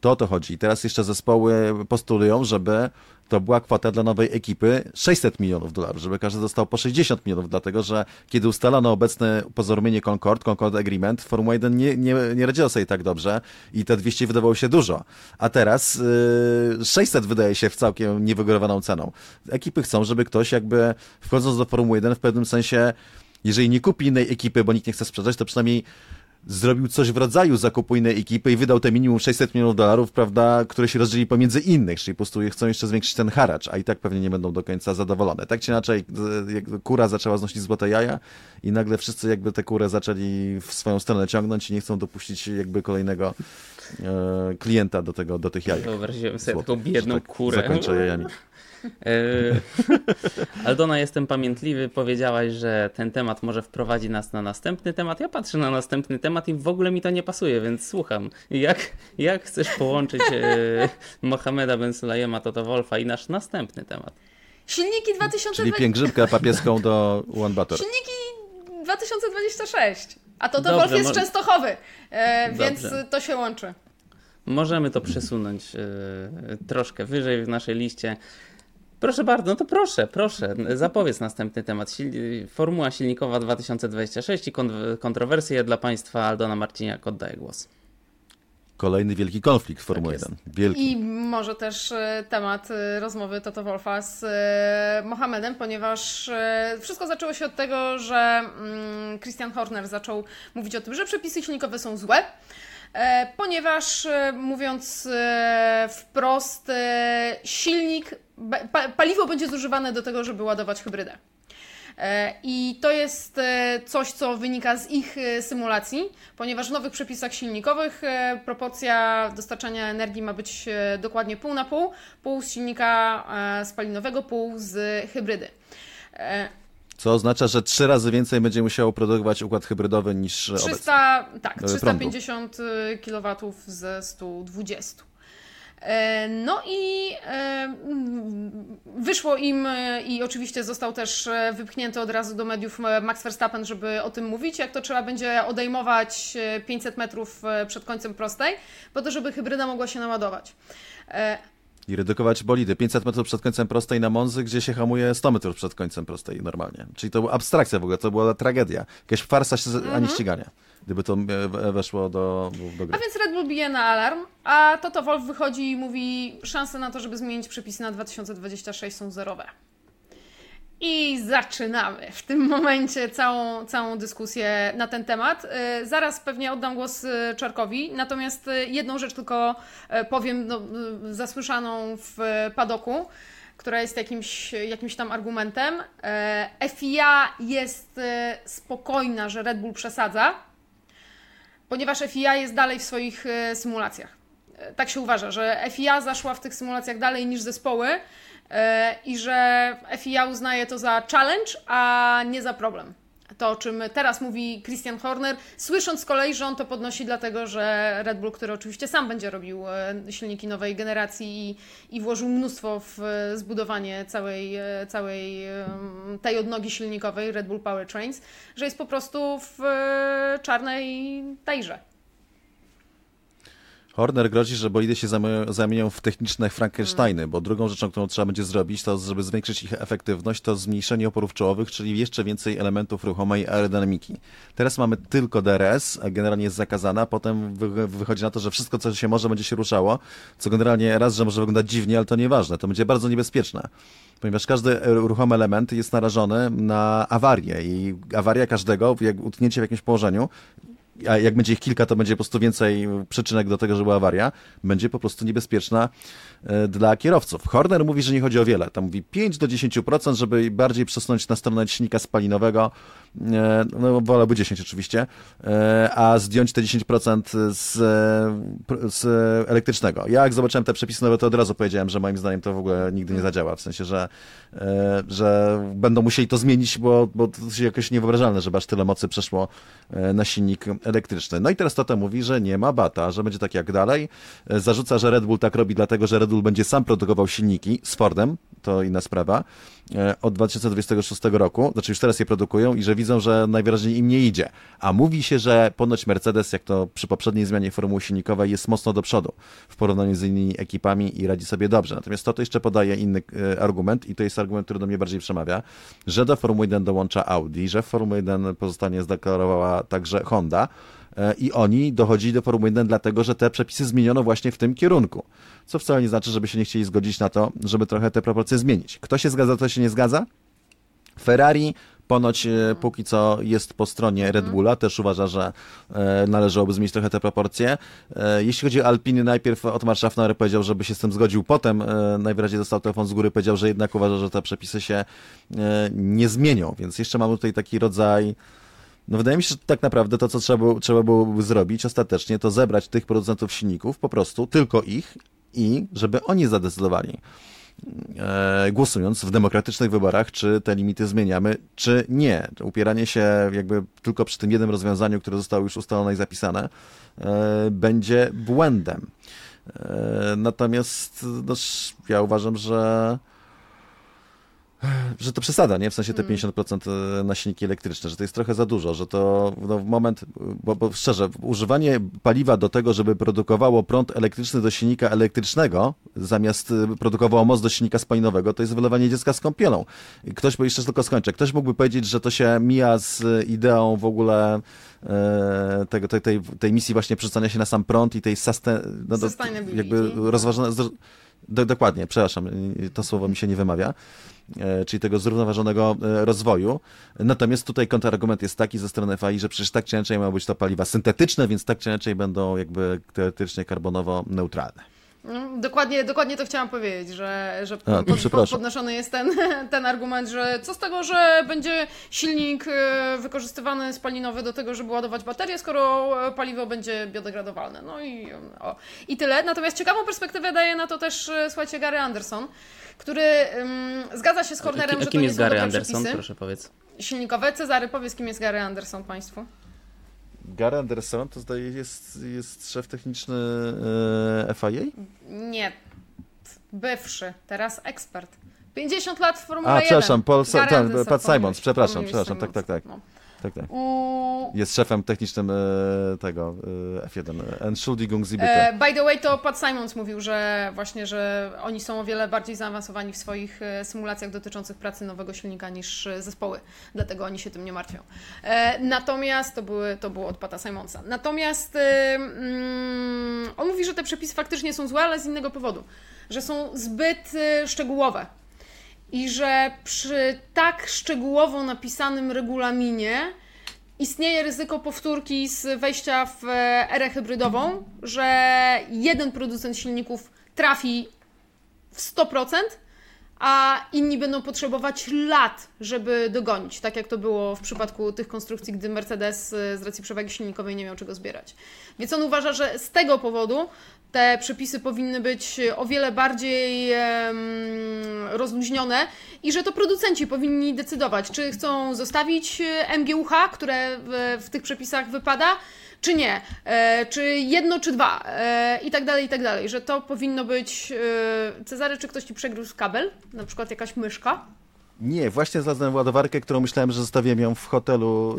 To o to chodzi. I teraz jeszcze zespoły postulują, żeby to była kwota dla nowej ekipy sześćset milionów dolarów, żeby każdy dostał po sześćdziesiąt milionów, dlatego że kiedy ustalano obecne porozumienie Concord, Concord Agreement, Formuła jeden nie, nie, nie radziła sobie tak dobrze i te dwieście wydawało się dużo, a teraz yy, sześćset wydaje się w całkiem niewygórowaną ceną. Ekipy chcą, żeby ktoś jakby wchodząc do Formuły jeden w pewnym sensie, jeżeli nie kupi innej ekipy, bo nikt nie chce sprzedać, to przynajmniej zrobił coś w rodzaju zakupu innej ekipy i wydał te minimum sześćset milionów dolarów, prawda, które się rozdzieli pomiędzy innych, czyli po prostu chcą jeszcze zwiększyć ten haracz, a i tak pewnie nie będą do końca zadowolone. Tak czy inaczej, kura zaczęła znosić złote jaja i nagle wszyscy jakby te kurę zaczęli w swoją stronę ciągnąć i nie chcą dopuścić jakby kolejnego e, klienta do tego, do tych jajek. Wyobraziłem sobie taką biedną tak kurę. Zakończę jajami. Aldona, jestem pamiętliwy, powiedziałaś, że ten temat może wprowadzi nas na następny temat. Ja patrzę na następny temat i w ogóle mi to nie pasuje, więc słucham. Jak, jak chcesz połączyć e, Mohammeda Ben Sulayema, Toto Wolffa i nasz następny temat? Silniki dwa tysiące dwudziesty... Czyli pielgrzymkę papieską do One Bator. Silniki dwa tysiące dwudziesty szósty, a Toto Wolff jest z może... Częstochowy, e, więc to się łączy. Możemy to przesunąć e, troszkę wyżej w naszej liście. Proszę bardzo, no to proszę, proszę, zapowiedz następny temat. Formuła silnikowa dwa tysiące dwudziesty szósty i kontrowersje dla Państwa. Aldona Marciniak, oddaję głos. Kolejny wielki konflikt Formuły jeden. Wielki. I może też temat rozmowy Toto Wolffa z Mohamedem, ponieważ wszystko zaczęło się od tego, że Christian Horner zaczął mówić o tym, że przepisy silnikowe są złe. Ponieważ, mówiąc wprost, silnik, paliwo będzie zużywane do tego, żeby ładować hybrydę. I to jest coś, co wynika z ich symulacji, ponieważ w nowych przepisach silnikowych proporcja dostarczania energii ma być dokładnie pół na pół, pół z silnika spalinowego, pół z hybrydy. Co oznacza, że trzy razy więcej będzie musiało produkować układ hybrydowy niż trzysta, obecnie. Tak, trzysta pięćdziesiąt kilowatów ze stu dwudziestu. No i wyszło im i oczywiście został też wypchnięty od razu do mediów Max Verstappen, żeby o tym mówić, jak to trzeba będzie odejmować pięćset metrów przed końcem prostej, po to, żeby hybryda mogła się naładować. I redukować bolidy. pięćset metrów przed końcem prostej na Monzy, gdzie się hamuje sto metrów przed końcem prostej normalnie. Czyli to była abstrakcja w ogóle, to była tragedia. Jakaś farsa, mm-hmm. ani ścigania, gdyby to weszło do, do gry. A więc Red Bull bije na alarm, a Toto Wolff wychodzi i mówi, szanse na to, żeby zmienić przepisy na dwa tysiące dwudziesty szósty są zerowe. I zaczynamy w tym momencie całą, całą dyskusję na ten temat. Zaraz pewnie oddam głos Czarkowi, natomiast jedną rzecz tylko powiem, no, zasłyszaną w padoku, która jest jakimś, jakimś tam argumentem. F I A jest spokojna, że Red Bull przesadza, ponieważ F I A jest dalej w swoich symulacjach. Tak się uważa, że F I A zaszła w tych symulacjach dalej niż zespoły, i że F I A uznaje to za challenge, a nie za problem. To, o czym teraz mówi Christian Horner, słysząc z kolei, że on to podnosi dlatego, że Red Bull, który oczywiście sam będzie robił silniki nowej generacji i, i włożył mnóstwo w zbudowanie całej, całej tej odnogi silnikowej Red Bull Powertrains, że jest po prostu w czarnej tajrze. Horner grozi, że bolidy się zamienią w techniczne Frankensteiny, bo drugą rzeczą, którą trzeba będzie zrobić, to żeby zwiększyć ich efektywność, to zmniejszenie oporów czołowych, czyli jeszcze więcej elementów ruchomej aerodynamiki. Teraz mamy tylko D R S, a generalnie jest zakazana, potem wy- wychodzi na to, że wszystko, co się może, będzie się ruszało, co generalnie raz, że może wyglądać dziwnie, ale to nieważne, to będzie bardzo niebezpieczne. Ponieważ każdy ruchomy element jest narażony na awarię i awaria każdego, jak utknięcie w jakimś położeniu, a jak będzie ich kilka, to będzie po prostu więcej przyczynek do tego, że była awaria, będzie po prostu niebezpieczna dla kierowców. Horner mówi, że nie chodzi o wiele. Tam mówi pięć do dziesięciu procent, żeby bardziej przesunąć na stronę silnika spalinowego, no wolałby dziesięć oczywiście, a zdjąć te dziesięć procent z, z elektrycznego. Ja jak zobaczyłem te przepisy nowe, to od razu powiedziałem, że moim zdaniem to w ogóle nigdy nie zadziała, w sensie, że, że będą musieli to zmienić, bo, bo to jest jakoś niewyobrażalne, żeby aż tyle mocy przeszło na silnik elektryczny. No i teraz Toto mówi, że nie ma bata, że będzie tak jak dalej. Zarzuca, że Red Bull tak robi dlatego, że Red Bull będzie sam produkował silniki z Fordem, to inna sprawa, od dwa tysiące dwudziestego szóstego roku, znaczy już teraz je produkują i że widzą, że najwyraźniej im nie idzie. A mówi się, że ponoć Mercedes, jak to przy poprzedniej zmianie formuły silnikowej, jest mocno do przodu w porównaniu z innymi ekipami i radzi sobie dobrze. Natomiast Toto jeszcze podaje inny argument i to jest argument, który do mnie bardziej przemawia, że do Formuły jeden dołącza Audi, że w Formule jeden pozostanie zdeklarowała także Honda, i oni dochodzili do Formuły jeden dlatego, że te przepisy zmieniono właśnie w tym kierunku. Co wcale nie znaczy, żeby się nie chcieli zgodzić na to, żeby trochę te proporcje zmienić. Kto się zgadza, kto się nie zgadza? Ferrari ponoć póki co jest po stronie Red Bulla, też uważa, że należałoby zmienić trochę te proporcje. Jeśli chodzi o Alpiny, najpierw Otmar Schaffner powiedział, żeby się z tym zgodził, potem najwyraźniej dostał telefon z góry, powiedział, że jednak uważa, że te przepisy się nie zmienią, więc jeszcze mamy tutaj taki rodzaj... No wydaje mi się, że tak naprawdę to, co trzeba, było, trzeba byłoby zrobić ostatecznie, to zebrać tych producentów silników, po prostu tylko ich i żeby oni zadecydowali, e, głosując w demokratycznych wyborach, czy te limity zmieniamy, czy nie. Upieranie się jakby tylko przy tym jednym rozwiązaniu, które zostało już ustalone i zapisane, e, będzie błędem. E, natomiast no, ja uważam, że... że to przesada, nie? W sensie te pięćdziesiąt procent na silniki elektryczne, że to jest trochę za dużo, że to no, moment, bo, bo szczerze, używanie paliwa do tego, żeby produkowało prąd elektryczny do silnika elektrycznego, zamiast produkowało moc do silnika spalinowego, to jest wylewanie dziecka z kąpielą. Ktoś, bo jeszcze tylko skończę, ktoś mógłby powiedzieć, że to się mija z ideą w ogóle e, tego, tej, tej, tej misji właśnie przerzucania się na sam prąd i tej sustain, no, jakby rozważone... Do, dokładnie, przepraszam, to słowo mi się nie wymawia, e, czyli tego zrównoważonego e, rozwoju. Natomiast tutaj kontrargument jest taki ze strony F I A, że przecież tak czy inaczej mają być to paliwa syntetyczne, więc tak czy inaczej będą jakby teoretycznie karbonowo neutralne. Dokładnie, dokładnie to chciałam powiedzieć, że, że A, pod, podnoszony jest ten, ten argument, że co z tego, że będzie silnik wykorzystywany spalinowy do tego, żeby ładować baterię, skoro paliwo będzie biodegradowalne. No i, o, i tyle. Natomiast ciekawą perspektywę daje na to też, słuchajcie, Gary Anderson, który um, zgadza się z Hornerem, że to nie są dobre Anderson? Przepisy Proszę, powiedz. Silnikowe. Cezary, powiedz, kim jest Gary Anderson Państwu. Gary Anderson to zdaje się jest, jest szef techniczny e, F I A? Nie, nie, bywszy, teraz ekspert. pięćdziesiąt lat w Formule A, jeden. A, przepraszam, Paul Sa- ten, Anderson, Pat Simons, przepraszam, przepraszam, Simons. tak, tak, tak. No. tak, tak. U... Jest szefem technicznym e, tego e, F jeden. Entschuldigung Sie bitte. E, by the way, to Pat Simons mówił, że właśnie, że oni są o wiele bardziej zaawansowani w swoich symulacjach dotyczących pracy nowego silnika niż zespoły. Dlatego oni się tym nie martwią. E, natomiast, to, były, to było od Pata Simonsa. Natomiast e, mm, on mówi, że te przepisy faktycznie są złe, ale z innego powodu. Że są zbyt e, szczegółowe. I że przy tak szczegółowo napisanym regulaminie istnieje ryzyko powtórki z wejścia w erę hybrydową, że jeden producent silników trafi w sto procent, a inni będą potrzebować lat, żeby dogonić, tak jak to było w przypadku tych konstrukcji, gdy Mercedes z racji przewagi silnikowej nie miał czego zbierać. Więc on uważa, że z tego powodu te przepisy powinny być o wiele bardziej um, rozluźnione i że to producenci powinni decydować, czy chcą zostawić M G U H, które w, w tych przepisach wypada, czy nie, e, czy jedno, czy dwa e, i tak dalej, i tak dalej, że to powinno być... E, Cezary, czy ktoś Ci przegryzł kabel? Na przykład jakaś myszka? Nie, właśnie znalazłem ładowarkę, którą myślałem, że zostawiłem ją w hotelu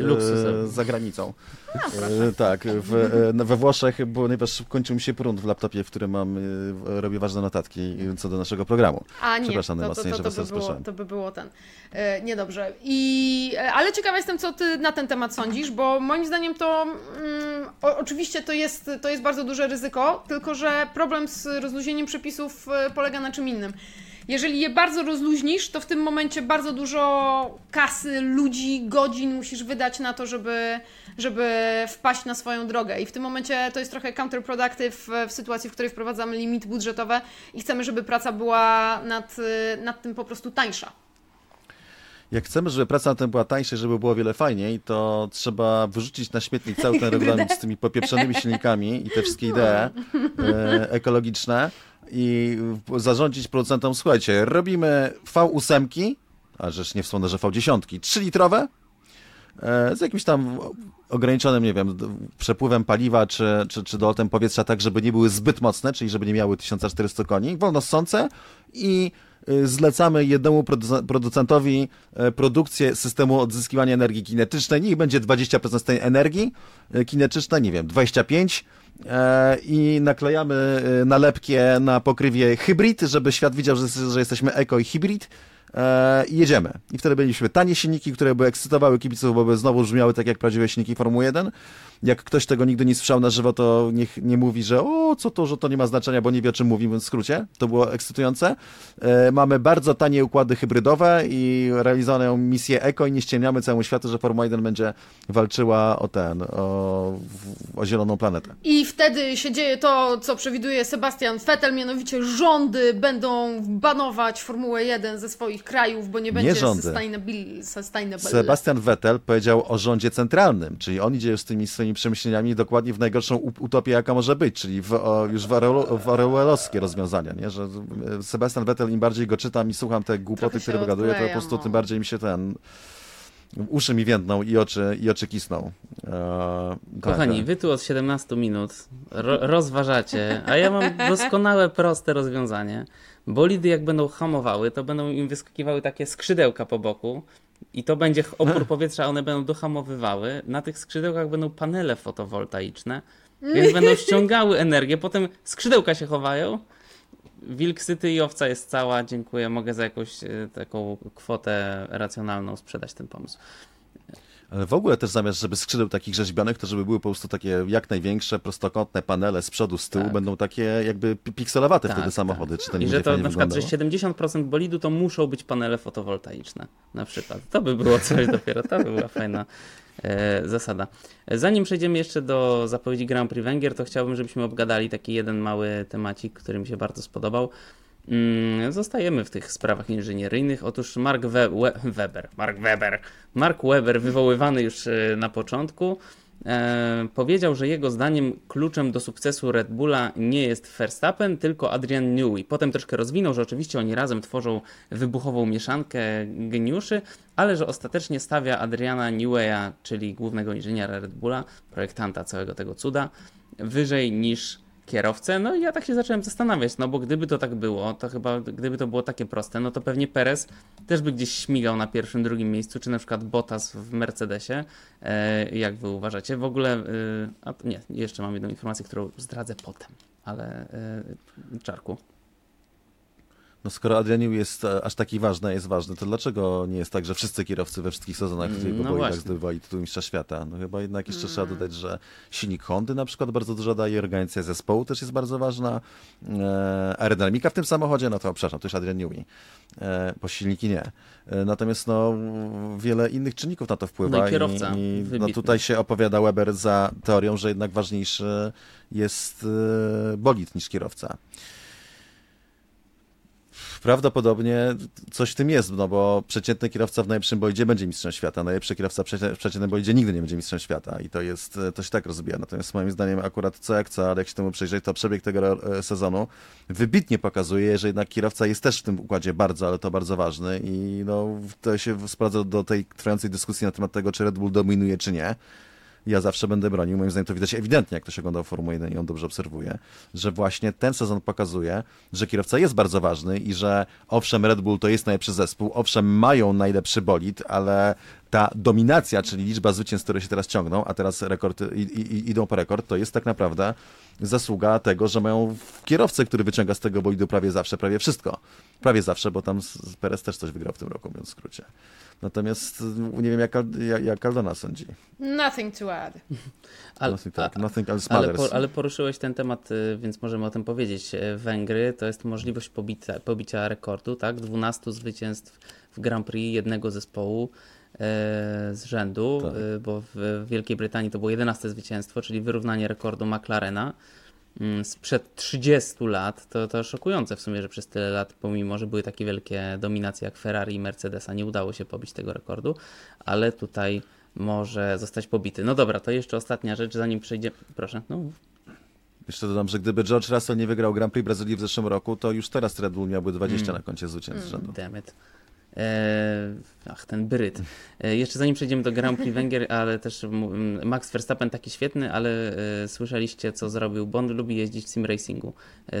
e, za granicą. No, e, tak, w, e, we Włoszech, ponieważ kończył mi się prąd w laptopie, w którym mam, e, robię ważne notatki co do naszego programu. A nie, Przepraszam, to, to, to, to, to, by było, to by było ten, e, niedobrze. I, ale ciekawa jestem, co Ty na ten temat sądzisz, bo moim zdaniem to mm, o, oczywiście to jest, to jest bardzo duże ryzyko, tylko że problem z rozluźnieniem przepisów polega na czym innym. Jeżeli je bardzo rozluźnisz, to w tym momencie bardzo dużo kasy, ludzi, godzin musisz wydać na to, żeby, żeby wpaść na swoją drogę. I w tym momencie to jest trochę counterproductive w sytuacji, w której wprowadzamy limity budżetowe i chcemy, żeby praca była nad, nad tym po prostu tańsza. Jak chcemy, żeby praca na tym była tańsza, żeby było wiele fajniej, to trzeba wyrzucić na śmietnik cały ten regulamin z tymi popieprzonymi silnikami i te wszystkie idee ekologiczne. I zarządzić producentom, słuchajcie, robimy V osiem, a rzecz nie wspomnę, że V dziesięć, trzylitrowe, z jakimś tam ograniczonym, nie wiem, przepływem paliwa czy, czy, czy dolotem powietrza, tak żeby nie były zbyt mocne, czyli żeby nie miały tysiąc czterysta koni, wolnossące i zlecamy jednemu producentowi produkcję systemu odzyskiwania energii kinetycznej, niech będzie dwadzieścia procent tej energii kinetycznej, nie wiem, dwadzieścia pięć procent, i naklejamy nalepkę na pokrywie hybrid, żeby świat widział, że jesteśmy eko i hybrid i jedziemy. I wtedy byliśmy tanie silniki, które by ekscytowały kibiców, bo by znowu brzmiały tak jak prawdziwe silniki Formuły jeden. Jak ktoś tego nigdy nie słyszał na żywo, to niech nie mówi, że o, co to, że to nie ma znaczenia, bo nie wie o czym mówimy, w skrócie. To było ekscytujące. Mamy bardzo tanie układy hybrydowe i realizowaną misję eko i nie ściemniamy całemu światu, że Formuła jeden będzie walczyła o ten, o, o zieloną planetę. I wtedy się dzieje to, co przewiduje Sebastian Vettel, mianowicie rządy będą banować Formułę jeden ze swoich krajów, bo nie będzie nie sustainable, sustainable. Sebastian Vettel powiedział o rządzie centralnym, czyli on idzie już z tymi swoimi przemyśleniami dokładnie w najgorszą utopię, jaka może być, czyli w, o, już w orwellowskie rozwiązania, nie? Że Sebastian Vettel, im bardziej go czytam i słucham te głupoty, które wygaduje, to po prostu no. tym bardziej mi się ten... Uszy mi więdną i oczy, i oczy kisną. Eee, Kochani, tak. Wy tu od siedemnastu minut ro- rozważacie, a ja mam doskonałe, proste rozwiązanie. Bolidy jak będą hamowały, to będą im wyskakiwały takie skrzydełka po boku i to będzie opór powietrza, one będą dohamowywały. Na tych skrzydełkach będą panele fotowoltaiczne, więc będą ściągały energię, potem skrzydełka się chowają. Wilk syty i owca jest cała. Dziękuję. Mogę za jakąś taką kwotę racjonalną sprzedać ten pomysł. Ale w ogóle też zamiast, żeby skrzydeł takich rzeźbionych, to żeby były po prostu takie jak największe, prostokątne panele z przodu, z tyłu, tak. Będą takie jakby pikselowate tak, wtedy samochody. Tak. Czy to nie I że to na przykład, wyglądało? Że siedemdziesiąt procent bolidu to muszą być panele fotowoltaiczne na przykład. To by było coś dopiero, to by była fajna e, zasada. Zanim przejdziemy jeszcze do zapowiedzi Grand Prix Węgier, to chciałbym, żebyśmy obgadali taki jeden mały temacik, który mi się bardzo spodobał. Zostajemy w tych sprawach inżynieryjnych. Otóż Mark We- We- Weber, Mark Weber, Mark Weber, wywoływany już na początku, e, powiedział, że jego zdaniem kluczem do sukcesu Red Bulla nie jest Verstappen, tylko Adrian Newey. Potem troszkę rozwinął, że oczywiście oni razem tworzą wybuchową mieszankę geniuszy, ale że ostatecznie stawia Adriana Neweya, czyli głównego inżyniera Red Bulla, projektanta całego tego cuda, wyżej niż kierowcę. No i ja tak się zacząłem zastanawiać, no bo gdyby to tak było, to chyba gdyby to było takie proste, no to pewnie Perez też by gdzieś śmigał na pierwszym, drugim miejscu, czy na przykład Bottas w Mercedesie, e, jak wy uważacie. W ogóle, e, a, nie, jeszcze mam jedną informację, którą zdradzę potem, ale e, Czarku. No skoro Adrian Newey jest aż taki ważny, jest ważny, to dlaczego nie jest tak, że wszyscy kierowcy we wszystkich sezonach w tej no poboi tak zdobywali tytuł mistrza świata? No chyba jednak jeszcze mm. trzeba dodać, że silnik Hondy na przykład bardzo dużo daje, organizacja zespołu też jest bardzo ważna, e, aerodynamika w tym samochodzie, no to przepraszam, to już Adrian Newey, e, bo silniki nie. E, natomiast no wiele innych czynników na to wpływa no i, kierowca, i, i no tutaj się opowiada Weber za teorią, że jednak ważniejszy jest e, bolid niż kierowca. Prawdopodobnie coś w tym jest, no bo przeciętny kierowca w najlepszym bolidzie będzie mistrzem świata, najlepszy kierowca w przeciętnym bolidzie nigdy nie będzie mistrzem świata i to jest, to się tak rozbija. Natomiast moim zdaniem akurat co jak co, ale jak się temu przyjrzeć, to przebieg tego sezonu wybitnie pokazuje, że jednak kierowca jest też w tym układzie bardzo, ale to bardzo ważny i no, to się sprawdza do tej trwającej dyskusji na temat tego, czy Red Bull dominuje, czy nie. Ja zawsze będę bronił, moim zdaniem to widać ewidentnie, jak ktoś oglądał Formułę jeden i on dobrze obserwuje, że właśnie ten sezon pokazuje, że kierowca jest bardzo ważny i że owszem Red Bull to jest najlepszy zespół, owszem mają najlepszy bolid, ale ta dominacja, czyli liczba zwycięstw, które się teraz ciągną, a teraz rekord, i, i, idą po rekord, to jest tak naprawdę zasługa tego, że mają kierowcę, który wyciąga z tego bolidu prawie zawsze, prawie wszystko. Prawie zawsze, bo tam Perez też coś wygrał w tym roku, mówiąc w skrócie. Natomiast nie wiem, jak, jak, jak Aldona sądzi. Nothing to add. Al, nothing, tak. a, nothing else ale, po, ale poruszyłeś ten temat, więc możemy o tym powiedzieć. Węgry to jest możliwość pobicia, pobicia rekordu, tak? dwunastu zwycięstw w Grand Prix jednego zespołu z rzędu, tak. Bo w Wielkiej Brytanii to było jedenaste zwycięstwo, czyli wyrównanie rekordu McLarena sprzed trzydziestu lat. To, to szokujące w sumie, że przez tyle lat, pomimo że były takie wielkie dominacje jak Ferrari i Mercedesa, nie udało się pobić tego rekordu, ale tutaj może zostać pobity. No dobra, to jeszcze ostatnia rzecz, zanim przejdziemy. Proszę, no. Jeszcze dodam, że gdyby George Russell nie wygrał Grand Prix Brazylii w zeszłym roku, to już teraz Red Bull miałby dwadzieścia mm. na koncie zwycięstw z rzędu. Damn it. Ach, ten Bryt. Jeszcze zanim przejdziemy do Grand Prix Węgier, ale też Max Verstappen taki świetny, ale słyszeliście, co zrobił, bo on lubi jeździć w sim racingu.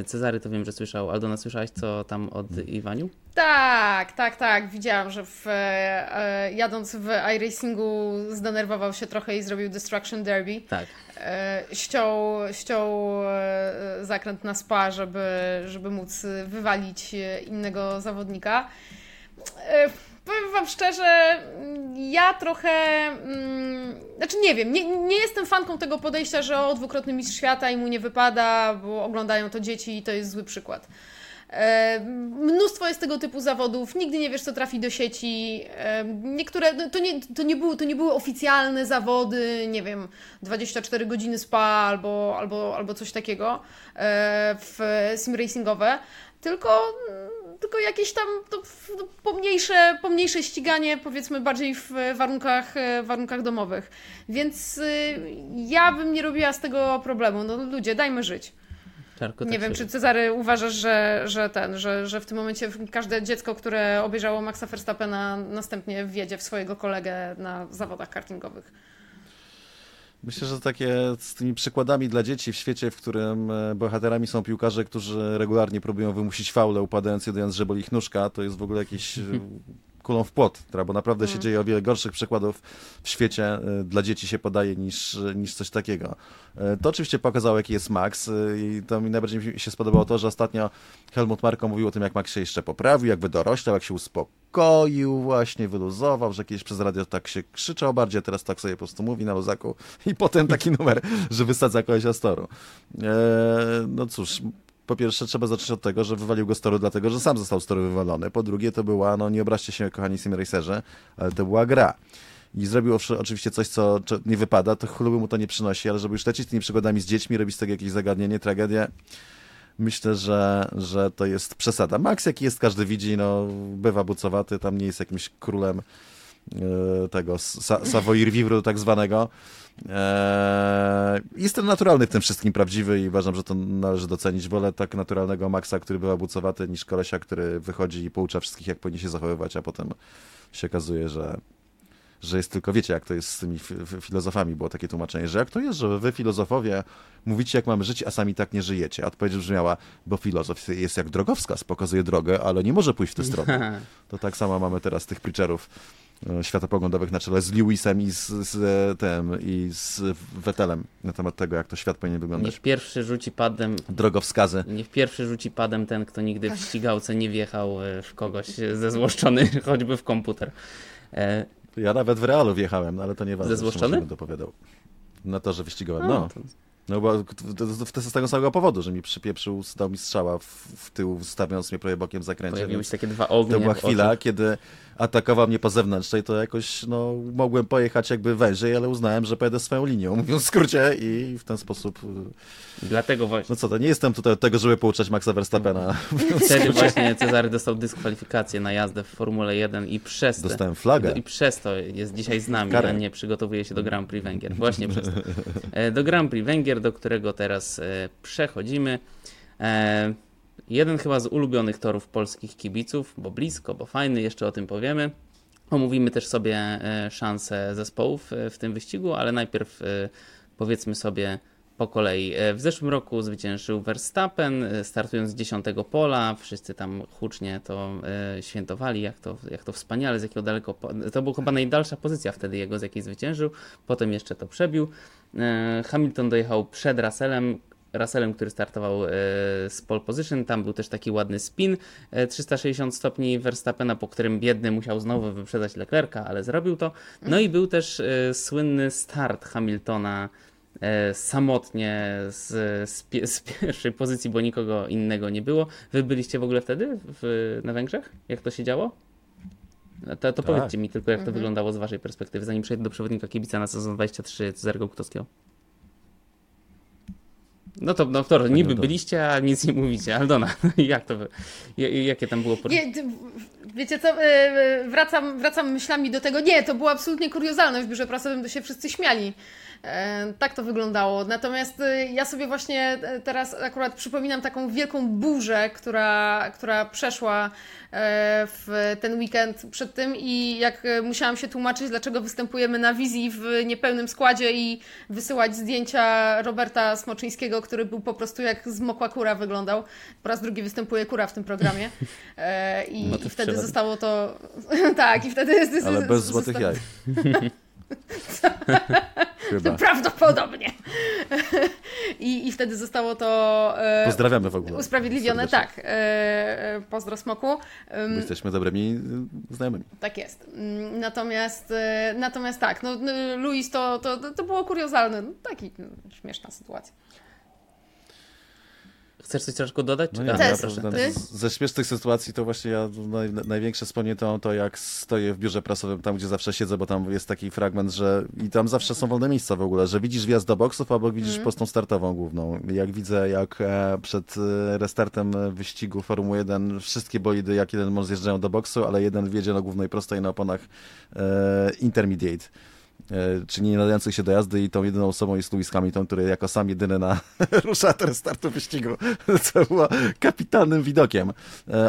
Cezary to wiem, że słyszał. Aldona, słyszałaś, co tam od Iwaniu? Tak, tak, tak. Widziałam, że w, jadąc w iRacingu zdenerwował się trochę i zrobił Destruction Derby. Tak. Ściął, ściął zakręt na Spa, żeby, żeby móc wywalić innego zawodnika. Powiem wam szczerze, ja trochę, mm, znaczy nie wiem, nie, nie jestem fanką tego podejścia, że o, dwukrotny mistrz świata i mu nie wypada, bo oglądają to dzieci i to jest zły przykład. E, mnóstwo jest tego typu zawodów, nigdy nie wiesz, co trafi do sieci. E, niektóre, to nie, to nie były, to nie były oficjalne zawody, nie wiem, dwadzieścia cztery godziny Spa albo, albo, albo coś takiego e, w sim racingowe, tylko... tylko jakieś tam to, to pomniejsze, pomniejsze ściganie, powiedzmy bardziej w warunkach, warunkach domowych. Więc ja bym nie robiła z tego problemu. No ludzie, dajmy żyć. Czarku, nie tak wiem, czy Cezary uważasz, że, że, ten, że, że w tym momencie każde dziecko, które obejrzało Maxa Verstappena, następnie wjedzie w swojego kolegę na zawodach kartingowych. Myślę, że takie z tymi przykładami dla dzieci w świecie, w którym bohaterami są piłkarze, którzy regularnie próbują wymusić faulę, upadając jedynie, że boli ich nóżka, to jest w ogóle jakiś kulą w płot, bo naprawdę mm. się dzieje o wiele gorszych przykładów w świecie dla dzieci się podaje niż, niż coś takiego. To oczywiście pokazało, jaki jest Max i to mi najbardziej się spodobało to, że ostatnio Helmut Marko mówił o tym, jak Max się jeszcze poprawił, jak wydoroślał, jak się uspokoił, właśnie wyluzował, że kiedyś przez radio tak się krzyczał bardziej, teraz tak sobie po prostu mówi na luzaku i potem taki numer, że wysadza kolesia z toru. Eee, no cóż, po pierwsze trzeba zacząć od tego, że wywalił go z toru dlatego, że sam został z toru wywalony. Po drugie to była, no nie obraźcie się kochani simracerzy, ale to była gra. I zrobił oczywiście coś, co nie wypada, to chluby mu to nie przynosi, ale żeby już lecieć tymi przygodami z dziećmi, robić z tego jakieś zagadnienie, tragedię, myślę, że, że to jest przesada. Max jaki jest, każdy widzi, no bywa bucowaty, tam nie jest jakimś królem tego sa- Savoy Vivru tak zwanego. Eee, jest ten naturalny w tym wszystkim, prawdziwy i uważam, że to należy docenić. Wolę tak naturalnego Maxa, który bywa bucowaty, niż kolesia, który wychodzi i poucza wszystkich, jak powinni się zachowywać, a potem się okazuje, że że jest tylko, wiecie, jak to jest z tymi filozofami, było takie tłumaczenie, że jak to jest, że wy filozofowie mówicie, jak mamy żyć, a sami tak nie żyjecie. A odpowiedź brzmiała, bo filozof jest jak drogowskaz, pokazuje drogę, ale nie może pójść w tę stronę. To tak samo mamy teraz tych preacherów światopoglądowych na czele z Lewisem i z, z, tym, i z Vettelem na temat tego, jak to świat powinien wyglądać. Niech pierwszy rzuci padem... Drogowskazy. Niech pierwszy rzuci padem ten, kto nigdy w ścigałce nie wjechał w kogoś zezłoszczony, choćby w komputer. Ja nawet w realu wjechałem, no ale to nieważne. Zezłoszczony? Dopowiadał. Na to, że wyścigałem, A, no. To... No bo z tego samego powodu, że mi przypieprzył, dał mi strzała w, w tył, stawiając mnie prawie bokiem w zakręcie. Pojawiły się takie dwa ognie. To była chwila, kiedy atakował mnie po zewnętrznej, to jakoś no, mogłem pojechać jakby wężej, ale uznałem, że pojedę swoją linią, mówiąc w skrócie, i w ten sposób... Dlatego właśnie... No co, to nie jestem tutaj od tego, żeby pouczać Maxa Verstappena. No. Wtedy właśnie Cezary dostał dyskwalifikację na jazdę w Formule jeden i przez to... Dostałem flagę. I przez to jest dzisiaj z nami, Karę. A nie przygotowuje się do Grand Prix Węgier. Właśnie przez to. Do Grand Prix Węgier, do którego teraz e, przechodzimy. E, jeden chyba z ulubionych torów polskich kibiców, bo blisko, bo fajny, jeszcze o tym powiemy. Omówimy też sobie e, szanse zespołów e, w tym wyścigu, ale najpierw e, powiedzmy sobie po kolei. E, w zeszłym roku zwyciężył Verstappen, e, startując z dziesiątego pola. Wszyscy tam hucznie to e, świętowali, jak to, jak to wspaniale, z jakiego daleko... Po... To była chyba najdalsza pozycja wtedy jego, z jakiej zwyciężył. Potem jeszcze to przebił. Hamilton dojechał przed Russellem, Russellem, który startował z pole position, tam był też taki ładny spin trzysta sześćdziesiąt stopni Verstappena, po którym biedny musiał znowu wyprzedzać Leclerca, ale zrobił to. No i był też słynny start Hamiltona samotnie z, z, pie, z pierwszej pozycji, bo nikogo innego nie było. Wy byliście w ogóle wtedy w, na Węgrzech? Jak to się działo? To, to tak. Powiedzcie mi tylko, jak to mhm. wyglądało z waszej perspektywy, zanim przejdę do przewodnika kibica na sezon dwadzieścia trzy Cezarego Gutowskiego. No to, no to niby byliście, a nic nie mówicie. Aldona, jak to, jakie tam było? Nie, wiecie co, wracam, wracam myślami do tego. Nie, to była absolutnie kuriozalność. W biurze prasowym to się wszyscy śmiali. Tak to wyglądało. Natomiast ja sobie właśnie teraz akurat przypominam taką wielką burzę, która, która przeszła w ten weekend przed tym i jak musiałam się tłumaczyć, dlaczego występujemy na wizji w niepełnym składzie i wysyłać zdjęcia Roberta Smoczyńskiego, który był po prostu jak zmokła kura wyglądał. Po raz drugi występuje kura w tym programie. I, no i wtedy zostało to... tak, i wtedy... jest. Ale bez złotych jaj. Chyba. Prawdopodobnie. I, I wtedy zostało to e, pozdrawiamy w ogóle. Usprawiedliwione, serdecznie. Tak. E, pozdro Smoku. E, jesteśmy dobrymi znajomymi. Tak jest. Natomiast e, natomiast tak, no, Luis to, to, to było kuriozalne. No, taki no, śmieszna sytuacja. Chcesz coś troszkę dodać? No nie, no ja proszę, ze śmiesznych sytuacji to właśnie ja naj, największe wspomnienie to, to jak stoję w biurze prasowym, tam gdzie zawsze siedzę, bo tam jest taki fragment, że i tam zawsze są wolne miejsca w ogóle, że widzisz wjazd do boksów albo widzisz mm. prostą startową główną. Jak widzę, jak przed restartem wyścigu Formuły jeden wszystkie bolidy jak jeden mąż zjeżdżają do boksu, ale jeden wjedzie na głównej prostej na oponach e, intermediate. Czyli nie nadających się do jazdy i tą jedyną osobą jest Lewis Hamilton, który jako sam jedyny na rusza ten startu wyścigu, co było kapitalnym widokiem.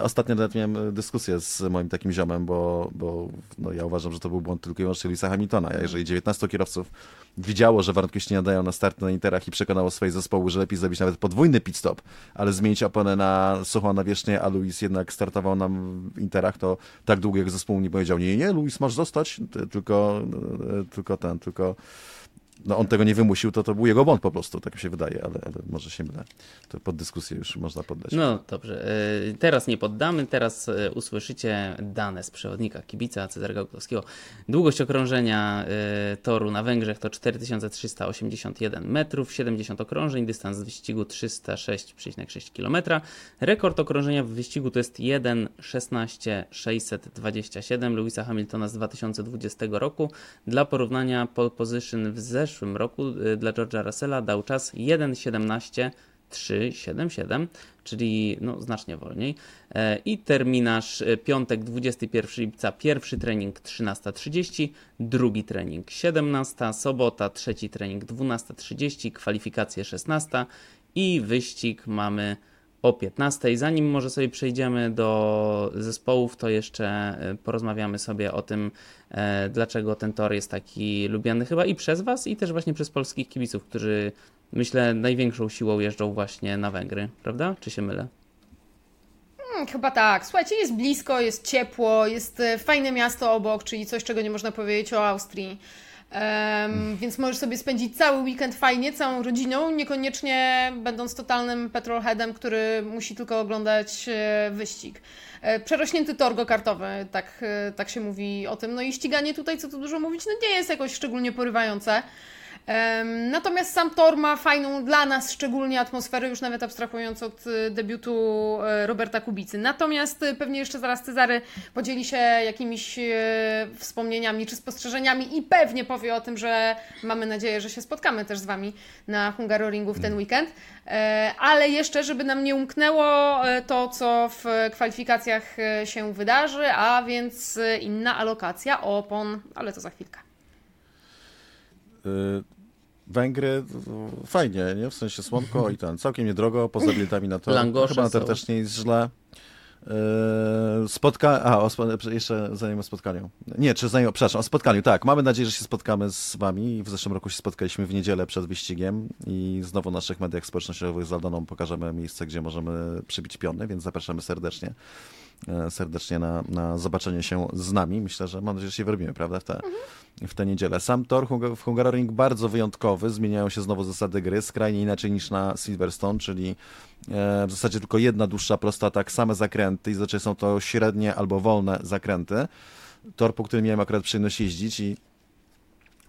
Ostatnio nawet miałem dyskusję z moim takim ziomem, bo, bo no ja uważam, że to był błąd tylko i wyłącznie Lewisa Hamiltona. Jeżeli dziewiętnastu kierowców widziało, że warunki się nie nadają na start na interach i przekonało swoje zespoły, że lepiej zrobić nawet podwójny pit stop, ale zmienić oponę na suchą nawierzchnię, a Lewis jednak startował nam w interach, to tak długo jak zespół nie powiedział, nie, nie, Lewis masz zostać, tylko tylko ten, tylko no on tego nie wymusił, to to był jego błąd po prostu, tak mi się wydaje, ale, ale może się mylę. To pod dyskusję już można poddać. No dobrze, teraz nie poddamy, teraz usłyszycie dane z przewodnika kibica Cezarego Gutowskiego. Długość okrążenia toru na Węgrzech to cztery tysiące trzysta osiemdziesiąt jeden metrów, siedemdziesiąt okrążeń, dystans wyścigu trzysta sześć przecinek sześć kilometra. Rekord okrążenia w wyścigu to jest jeden szesnaście sześćset dwadzieścia siedem Lewisa Hamiltona z dwa tysiące dwudziestego roku. Dla porównania pole position w zeszłym W zeszłym roku dla George'a Russella dał czas jeden siedemnaście trzysta siedemdziesiąt siedem, czyli no, znacznie wolniej. I terminarz piątek dwudziestego pierwszego lipca, pierwszy trening trzynasta trzydzieści, drugi trening siedemnasta, sobota trzeci trening dwunasta trzydzieści, kwalifikacje szesnasta i wyścig mamy o piętnastej. Zanim może sobie przejdziemy do zespołów, to jeszcze porozmawiamy sobie o tym, dlaczego ten tor jest taki lubiany chyba i przez Was, i też właśnie przez polskich kibiców, którzy, myślę, największą siłą jeżdżą właśnie na Węgry, prawda? Czy się mylę? Chyba tak. Słuchajcie, jest blisko, jest ciepło, jest fajne miasto obok, czyli coś, czego nie można powiedzieć o Austrii. Um, więc możesz sobie spędzić cały weekend fajnie, całą rodziną, niekoniecznie będąc totalnym petrolheadem, który musi tylko oglądać wyścig. Przerośnięty tor go-kartowy, tak, tak się mówi o tym. No i ściganie tutaj, co tu dużo mówić, no nie jest jakoś szczególnie porywające. Natomiast sam tor ma fajną dla nas szczególnie atmosferę, już nawet abstrahując od debiutu Roberta Kubicy. Natomiast pewnie jeszcze zaraz Cezary podzieli się jakimiś wspomnieniami czy spostrzeżeniami i pewnie powie o tym, że mamy nadzieję, że się spotkamy też z Wami na Hungaroringu w ten weekend. Ale jeszcze, żeby nam nie umknęło to, co w kwalifikacjach się wydarzy, a więc inna alokacja opon, ale to za chwilkę. Węgry, fajnie, nie? W sensie słonko i ten, całkiem niedrogo, poza biletami na tor, chyba na tor też nie jest źle. Spotka... A, o spo... jeszcze zanim o spotkaniu. Nie, czy zanim... przepraszam, o spotkaniu, tak. Mamy nadzieję, że się spotkamy z Wami. W zeszłym roku się spotkaliśmy w niedzielę przed wyścigiem i znowu w naszych mediach społecznościowych z Aldoną pokażemy miejsce, gdzie możemy przybić piony, więc zapraszamy serdecznie. serdecznie na, na zobaczenie się z nami. Myślę, że mam nadzieję, że się wyrobimy, prawda, w tę w te niedzielę. Sam tor w Hungaroring bardzo wyjątkowy, zmieniają się znowu zasady gry, skrajnie inaczej niż na Silverstone, czyli w zasadzie tylko jedna dłuższa prosta, tak same zakręty i zazwyczaj są to średnie albo wolne zakręty. Tor, po którym miałem akurat przyjemność jeździć i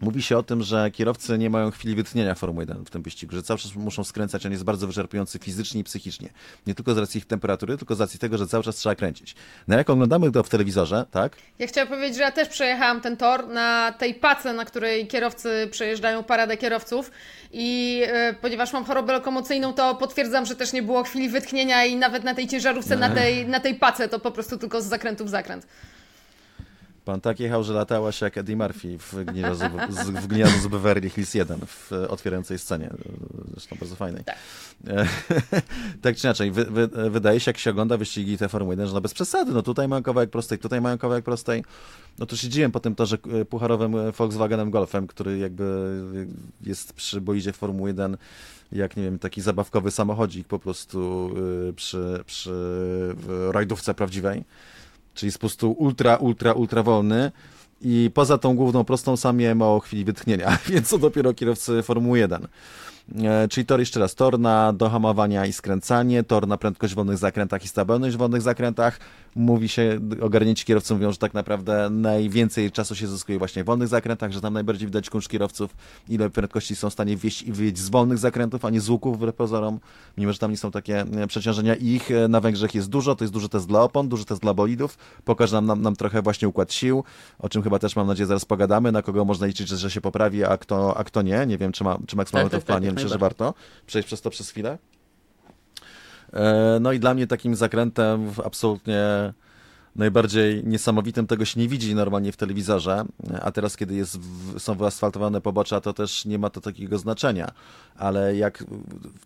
mówi się o tym, że kierowcy nie mają chwili wytchnienia Formuły jeden w tym wyścigu, że cały czas muszą skręcać, on jest bardzo wyczerpujący fizycznie i psychicznie. Nie tylko z racji ich temperatury, tylko z racji tego, że cały czas trzeba kręcić. No jak oglądamy to w telewizorze, tak? Ja chciałam powiedzieć, że ja też przejechałam ten tor na tej pace, na której kierowcy przejeżdżają paradę kierowców i yy, ponieważ mam chorobę lokomocyjną, to potwierdzam, że też nie było chwili wytchnienia i nawet na tej ciężarówce, na tej, na tej pace, to po prostu tylko z zakrętu w zakręt. Pan tak jechał, że latała się jak Eddie Murphy w Gniazdo z, w gniazdo z Beverly Hills jeden w otwierającej scenie, zresztą bardzo fajnej. Tak, tak czy inaczej, wy, wy, wydaje się, jak się ogląda wyścigi te Formuły jeden, że no bez przesady, no tutaj mają kawałek prostej, tutaj mają kawałek prostej. No to się dziwiłem po tym torze pucharowym Volkswagenem Golfem, który jakby jest przy boidzie Formuły jeden jak, nie wiem, taki zabawkowy samochodzik po prostu przy, przy rajdówce prawdziwej. Czyli jest po prostu ultra, ultra, ultra wolny i poza tą główną prostą sam miałem mało chwili wytchnienia, więc co dopiero kierowcy Formuły jeden. E, czyli tor jeszcze raz, tor na dohamowania i skręcanie, tor na prędkość w wolnych zakrętach i stabilność w wolnych zakrętach. Mówi się, ogarnięci kierowcy mówią, że tak naprawdę najwięcej czasu się zyskuje właśnie w wolnych zakrętach, że tam najbardziej widać kunszt kierowców, ile prędkości są w stanie wjeść i wyjść z wolnych zakrętów, a nie z łuków wbrew pozorom, mimo że tam nie są takie przeciążenia i ich na Węgrzech jest dużo, to jest duży test dla opon, duży test dla bolidów, pokaże nam, nam, nam trochę właśnie układ sił, o czym chyba też mam nadzieję zaraz pogadamy, na kogo można liczyć, że się poprawi, a kto, a kto nie, nie wiem czy, ma, czy Max mamy to w planie, myślę, że warto przejść przez to przez chwilę. No i dla mnie takim zakrętem absolutnie najbardziej niesamowitym, tego się nie widzi normalnie w telewizorze, a teraz kiedy jest, są wyasfaltowane pobocza, to też nie ma to takiego znaczenia, ale jak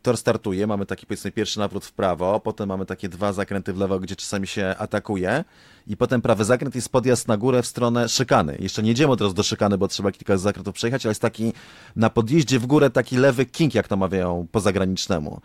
tor startuje, mamy taki powiedzmy pierwszy nawrót w prawo, potem mamy takie dwa zakręty w lewo, gdzie czasami się atakuje i potem prawy zakręt jest podjazd na górę w stronę szykany. Jeszcze nie idziemy teraz do szykany, bo trzeba kilka zakrętów przejechać, ale jest taki na podjeździe w górę taki lewy kink, jak to mawiają po zagranicznemu.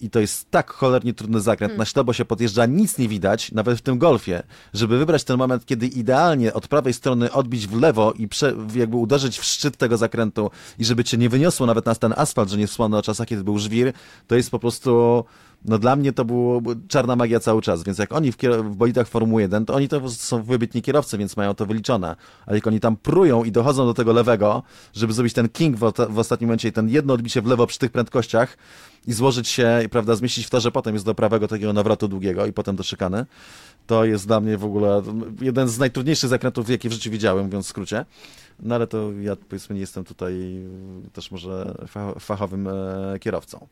I to jest tak cholernie trudny zakręt, hmm. na ślepo się podjeżdża, nic nie widać, nawet w tym golfie, żeby wybrać ten moment, kiedy idealnie od prawej strony odbić w lewo i prze, jakby uderzyć w szczyt tego zakrętu i żeby cię nie wyniosło nawet na ten asfalt, że nie wspomnę o czasach, kiedy był żwir, to jest po prostu... No dla mnie to była czarna magia cały czas, więc jak oni w, w bolidach Formuły jeden, to oni to są wybitni kierowcy, więc mają to wyliczone, ale jak oni tam prują i dochodzą do tego lewego, żeby zrobić ten king w, w ostatnim momencie i ten jedno odbicie w lewo przy tych prędkościach i złożyć się, prawda, zmieścić w torze, potem jest do prawego takiego nawrotu długiego i potem do szykany, to jest dla mnie w ogóle jeden z najtrudniejszych zakrętów, jakie w życiu widziałem, mówiąc w skrócie. No ale to ja powiedzmy nie jestem tutaj też może fachowym kierowcą.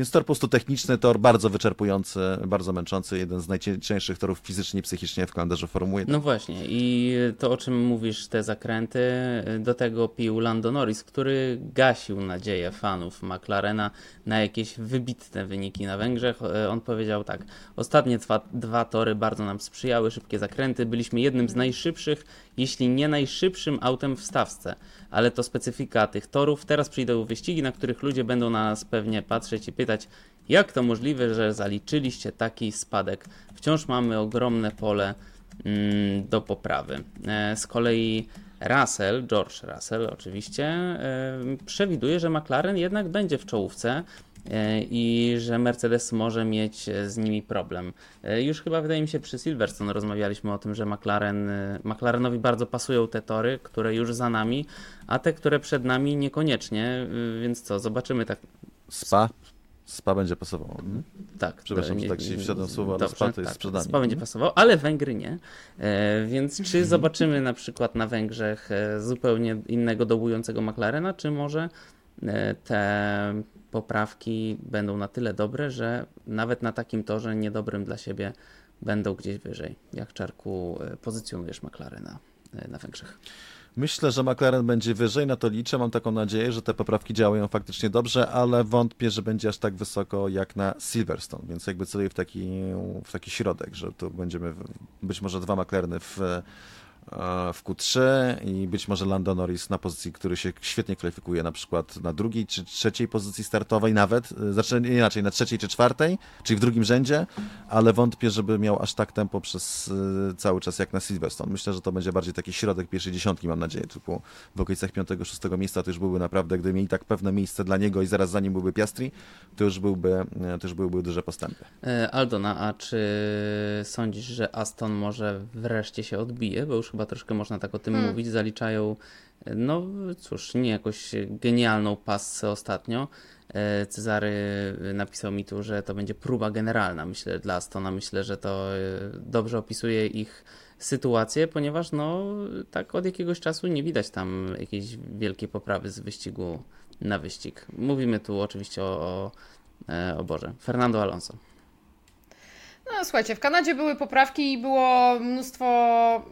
Więc tor po prostu techniczny, tor bardzo wyczerpujący, bardzo męczący, jeden z najcięższych torów fizycznie i psychicznie w kalendarzu Formuły. No właśnie, i to, o czym mówisz, te zakręty, do tego pił Lando Norris, który gasił nadzieję fanów McLarena na jakieś wybitne wyniki na Węgrzech. On powiedział tak: ostatnie dwa, dwa tory bardzo nam sprzyjały, szybkie zakręty, byliśmy jednym z najszybszych, jeśli nie najszybszym autem w stawce, ale to specyfika tych torów. Teraz przyjdą wyścigi, na których ludzie będą na nas pewnie patrzeć i pytać, jak to możliwe, że zaliczyliście taki spadek. Wciąż mamy ogromne pole mm, do poprawy. E, z kolei Russell, George Russell oczywiście, e, przewiduje, że McLaren jednak będzie w czołówce e, i że Mercedes może mieć z nimi problem. E, już chyba wydaje mi się przy Silverstone rozmawialiśmy o tym, że McLaren, McLarenowi bardzo pasują te tory, które już za nami, a te, które przed nami niekoniecznie, e, więc co, zobaczymy tak. Spa? Spa będzie pasowało. Mhm. Tak. Przepraszam, że tak się wsiadłem słowa, ale Spa to jest tak, sprzedanie. Spa będzie pasowało, ale Węgry nie. E, więc czy zobaczymy na przykład na Węgrzech zupełnie innego dołującego McLarena, czy może te poprawki będą na tyle dobre, że nawet na takim torze niedobrym dla siebie będą gdzieś wyżej. Jak, Czarku, pozycjonujesz McLarena na Węgrzech? Myślę, że McLaren będzie wyżej, na to liczę, mam taką nadzieję, że te poprawki działają faktycznie dobrze, ale wątpię, że będzie aż tak wysoko jak na Silverstone, więc jakby celuję w taki, w taki środek, że tu będziemy być może dwa McLareny w, w Q trzy i być może Lando Norris na pozycji, który się świetnie kwalifikuje, na przykład na drugiej czy trzeciej pozycji startowej nawet, znaczy inaczej, na trzeciej czy czwartej, czyli w drugim rzędzie, ale wątpię, żeby miał aż tak tempo przez cały czas jak na Silverstone. Myślę, że to będzie bardziej taki środek pierwszej dziesiątki, mam nadzieję, typu w okolicach piątego, szóstego miejsca to już byłby naprawdę, gdyby mieli tak pewne miejsce dla niego i zaraz za nim byłby Piastri, to już byłby, to już byłyby duże postępy. Aldona, a czy sądzisz, że Aston może wreszcie się odbije, bo już chyba troszkę można tak o tym hmm. mówić, zaliczają, no cóż, nie jakąś genialną passę ostatnio. Cezary napisał mi tu, że to będzie próba generalna, myślę, dla Astona. Myślę, że to dobrze opisuje ich sytuację, ponieważ no tak od jakiegoś czasu nie widać tam jakiejś wielkiej poprawy z wyścigu na wyścig. Mówimy tu oczywiście o, o, o Boże, Fernando Alonso. No, słuchajcie, w Kanadzie były poprawki i było mnóstwo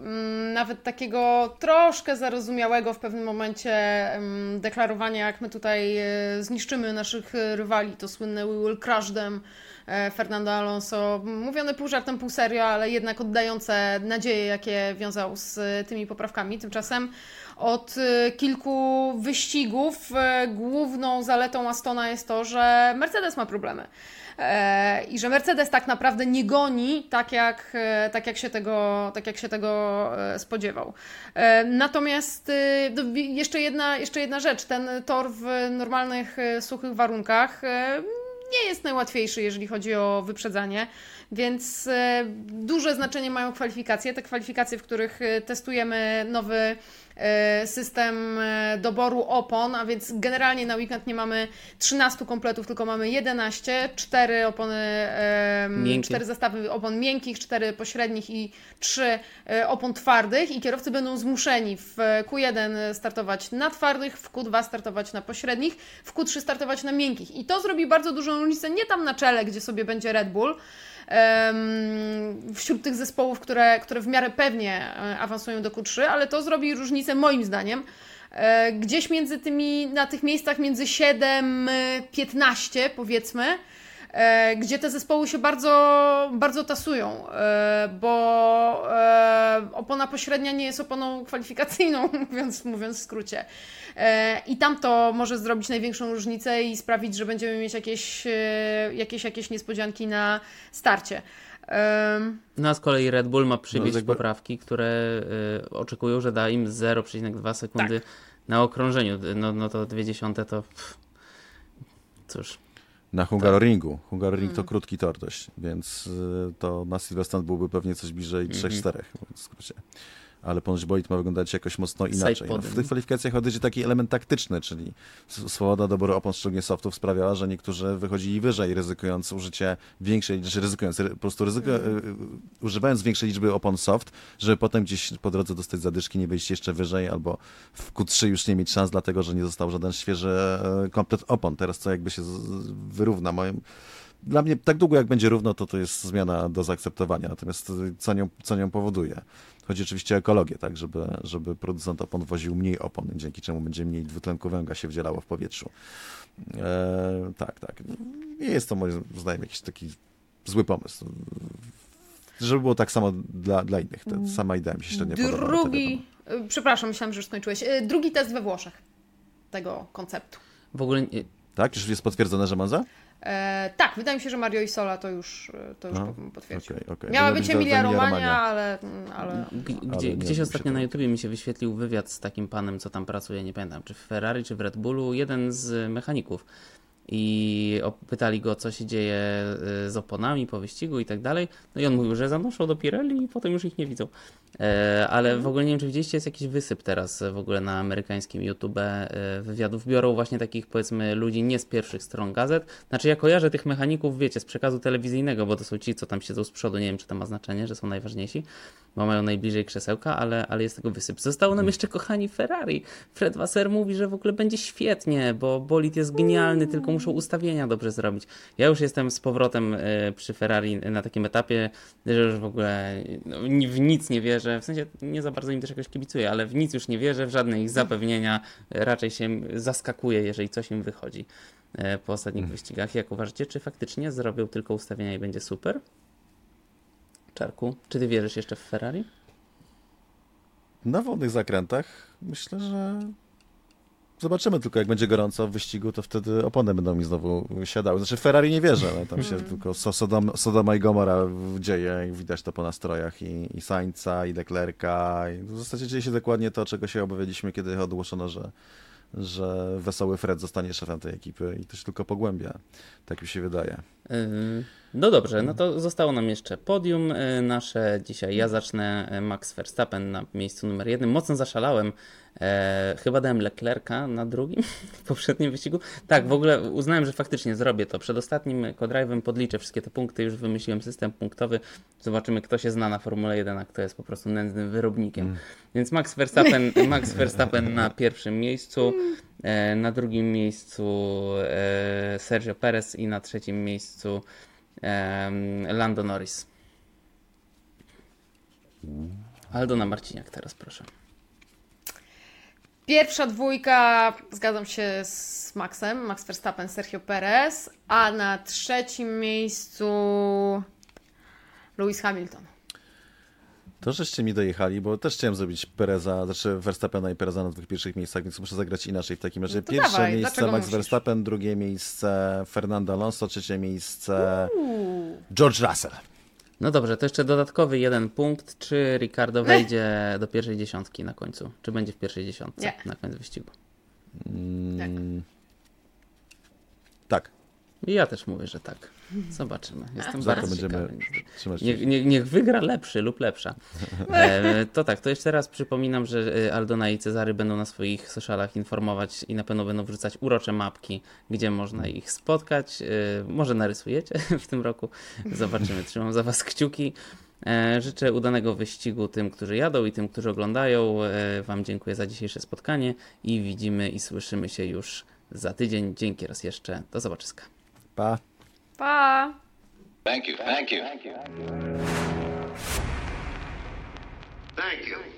m, nawet takiego troszkę zarozumiałego w pewnym momencie m, deklarowania, jak my tutaj e, zniszczymy naszych rywali, to słynne we will crush them, e, Fernando Alonso, mówione pół żartem, pół serio, ale jednak oddające nadzieje, jakie wiązał z tymi poprawkami. Tymczasem od kilku wyścigów główną zaletą Astona jest to, że Mercedes ma problemy i że Mercedes tak naprawdę nie goni tak jak, tak jak, się, tego, tak jak się tego spodziewał. Natomiast jeszcze jedna, jeszcze jedna rzecz, ten tor w normalnych, suchych warunkach nie jest najłatwiejszy, jeżeli chodzi o wyprzedzanie, więc duże znaczenie mają kwalifikacje, te kwalifikacje, w których testujemy nowy system doboru opon, a więc generalnie na weekend nie mamy trzynastu kompletów, tylko mamy jedenaście, cztery opony, cztery zestawy opon miękkich, cztery pośrednich i trzy opon twardych i kierowcy będą zmuszeni w Q jeden startować na twardych, w Q dwa startować na pośrednich, w Q trzy startować na miękkich i to zrobi bardzo dużą różnicę, nie tam na czele, gdzie sobie będzie Red Bull, wśród tych zespołów, które, które w miarę pewnie awansują do Q trzy, ale to zrobi różnicę moim zdaniem gdzieś między tymi, na tych miejscach między siedem piętnaście powiedzmy, gdzie te zespoły się bardzo, bardzo tasują, bo opona pośrednia nie jest oponą kwalifikacyjną, mówiąc, mówiąc w skrócie. I tam to może zrobić największą różnicę i sprawić, że będziemy mieć jakieś, jakieś, jakieś niespodzianki na starcie. No a z kolei Red Bull ma przywieźć no, poprawki, które oczekują, że da im zero przecinek dwa sekundy tak. na okrążeniu. No, no to dwie dziesiąte to... Pff. Cóż... Na Hungaroringu. Hungaroring to krótki tor dość, więc to na Silverstone byłby pewnie coś bliżej trzy cztery w skrócie. ale ponoć bolid ma wyglądać jakoś mocno inaczej. No, w tych kwalifikacjach odejdzie taki element taktyczny, czyli swoboda doboru opon, szczególnie softów, sprawiała, że niektórzy wychodzili wyżej, ryzykując użycie większej, znaczy ryzykując, po prostu ryzyku, mm. używając większej liczby opon soft, żeby potem gdzieś po drodze dostać zadyszki, nie wejść jeszcze wyżej, albo w Q trzy już nie mieć szans, dlatego że nie został żaden świeży komplet opon. Teraz co jakby się wyrówna moim... Dla mnie tak długo jak będzie równo, to to jest zmiana do zaakceptowania, natomiast co nią, co nią powoduje? Chodzi oczywiście o ekologię, tak, żeby, żeby producent opon woził mniej opon, dzięki czemu będzie mniej dwutlenku węgla się wdzielało w powietrzu. Eee, tak, tak. Nie jest to moim zdaniem jakiś taki zły pomysł. Żeby było tak samo dla, dla innych. Te, sama idea mi się średnio podoba. Drugi, przepraszam, myślałem, że już skończyłeś. Drugi test we Włoszech tego konceptu. W ogóle nie... Tak? Już jest potwierdzone, że Monza? E, tak, wydaje mi się, że Mario Isola to już, to już potwierdził. Okay, okay. Miała być Emilia Romagna, ale... ale... G- gdzie, ale gdzieś ostatnio na YouTubie mi się wyświetlił wywiad z takim panem, co tam pracuje, nie pamiętam, czy w Ferrari, czy w Red Bullu, jeden z mechaników. I pytali go, co się dzieje z oponami po wyścigu i tak dalej. No i on mówił, że zanoszą do Pirelli i potem już ich nie widzą. E, ale w ogóle nie wiem, czy widzieliście, jest jakiś wysyp teraz w ogóle na amerykańskim YouTube wywiadów. Biorą właśnie takich, powiedzmy, ludzi nie z pierwszych stron gazet. Znaczy ja kojarzę tych mechaników, wiecie, z przekazu telewizyjnego, bo to są ci, co tam siedzą z przodu. Nie wiem, czy to ma znaczenie, że są najważniejsi, bo mają najbliżej krzesełka, ale, ale jest tego wysyp. Zostało nam jeszcze, kochani, Ferrari. Fred Wasser mówi, że w ogóle będzie świetnie, bo bolid jest genialny, tylko muszą ustawienia dobrze zrobić. Ja już jestem z powrotem przy Ferrari na takim etapie, że już w ogóle w nic nie wierzę, w sensie nie za bardzo im też jakoś kibicuję, ale w nic już nie wierzę, w żadne ich zapewnienia, raczej się zaskakuje, jeżeli coś im wychodzi po ostatnich hmm. wyścigach. Jak uważacie, czy faktycznie zrobią tylko ustawienia i będzie super? Czarku, czy ty wierzysz jeszcze w Ferrari? Na wolnych zakrętach myślę, że zobaczymy, tylko jak będzie gorąco w wyścigu, to wtedy opony będą mi znowu siadały. Znaczy Ferrari nie wierzę, ale tam się mm. tylko Sodom, Sodoma i Gomora dzieje i widać to po nastrojach i, i Sańca, i Leclerca. I w zasadzie dzieje się dokładnie to, czego się obawialiśmy, kiedy ogłoszono, że, że wesoły Fred zostanie szefem tej ekipy i to się tylko pogłębia. Tak mi się wydaje. Yy, no dobrze, no to zostało nam jeszcze podium nasze. Dzisiaj ja zacznę. Max Verstappen na miejscu numer jeden. Mocno zaszalałem. E, chyba dałem Leclerca na drugim w poprzednim wyścigu. Tak, w ogóle uznałem, że faktycznie zrobię to. Przed ostatnim co-drive'em podliczę wszystkie te punkty, już wymyśliłem system punktowy. Zobaczymy, kto się zna na Formule jeden, a kto jest po prostu nędznym wyrobnikiem. Mm. Więc Max Verstappen, Max Verstappen na pierwszym miejscu, e, na drugim miejscu e, Sergio Perez i na trzecim miejscu e, Lando Norris. Aldona Marciniak teraz, proszę. Pierwsza dwójka, zgadzam się z Maxem, Max Verstappen, Sergio Perez, a na trzecim miejscu Lewis Hamilton. To żeście mi dojechali, bo też chciałem zrobić Pereza, znaczy Verstappena i Pereza na dwóch pierwszych miejscach, więc muszę zagrać inaczej w takim razie. No Pierwsze dawaj, miejsce Max musisz? Verstappen, drugie miejsce Fernando Alonso, trzecie miejsce Uuu. George Russell. No dobrze, to jeszcze dodatkowy jeden punkt. Czy Ricardo wejdzie do pierwszej dziesiątki na końcu? Czy będzie w pierwszej dziesiątce Nie. na końcu wyścigu? Mm, tak. I ja też mówię, że tak. Zobaczymy. Jestem bardzo ciekawy. Niech, niech, niech wygra lepszy lub lepsza. E, to tak, to jeszcze raz przypominam, że Aldona i Cezary będą na swoich socialach informować i na pewno będą wrzucać urocze mapki, gdzie można ich spotkać. E, może narysujecie w tym roku. Zobaczymy. Trzymam za was kciuki. E, życzę udanego wyścigu tym, którzy jadą i tym, którzy oglądają. E, wam dziękuję za dzisiejsze spotkanie i widzimy i słyszymy się już za tydzień. Dzięki raz jeszcze. Do zobaczyska. Pa. Pa. Thank you. Thank you. Thank you. Thank you.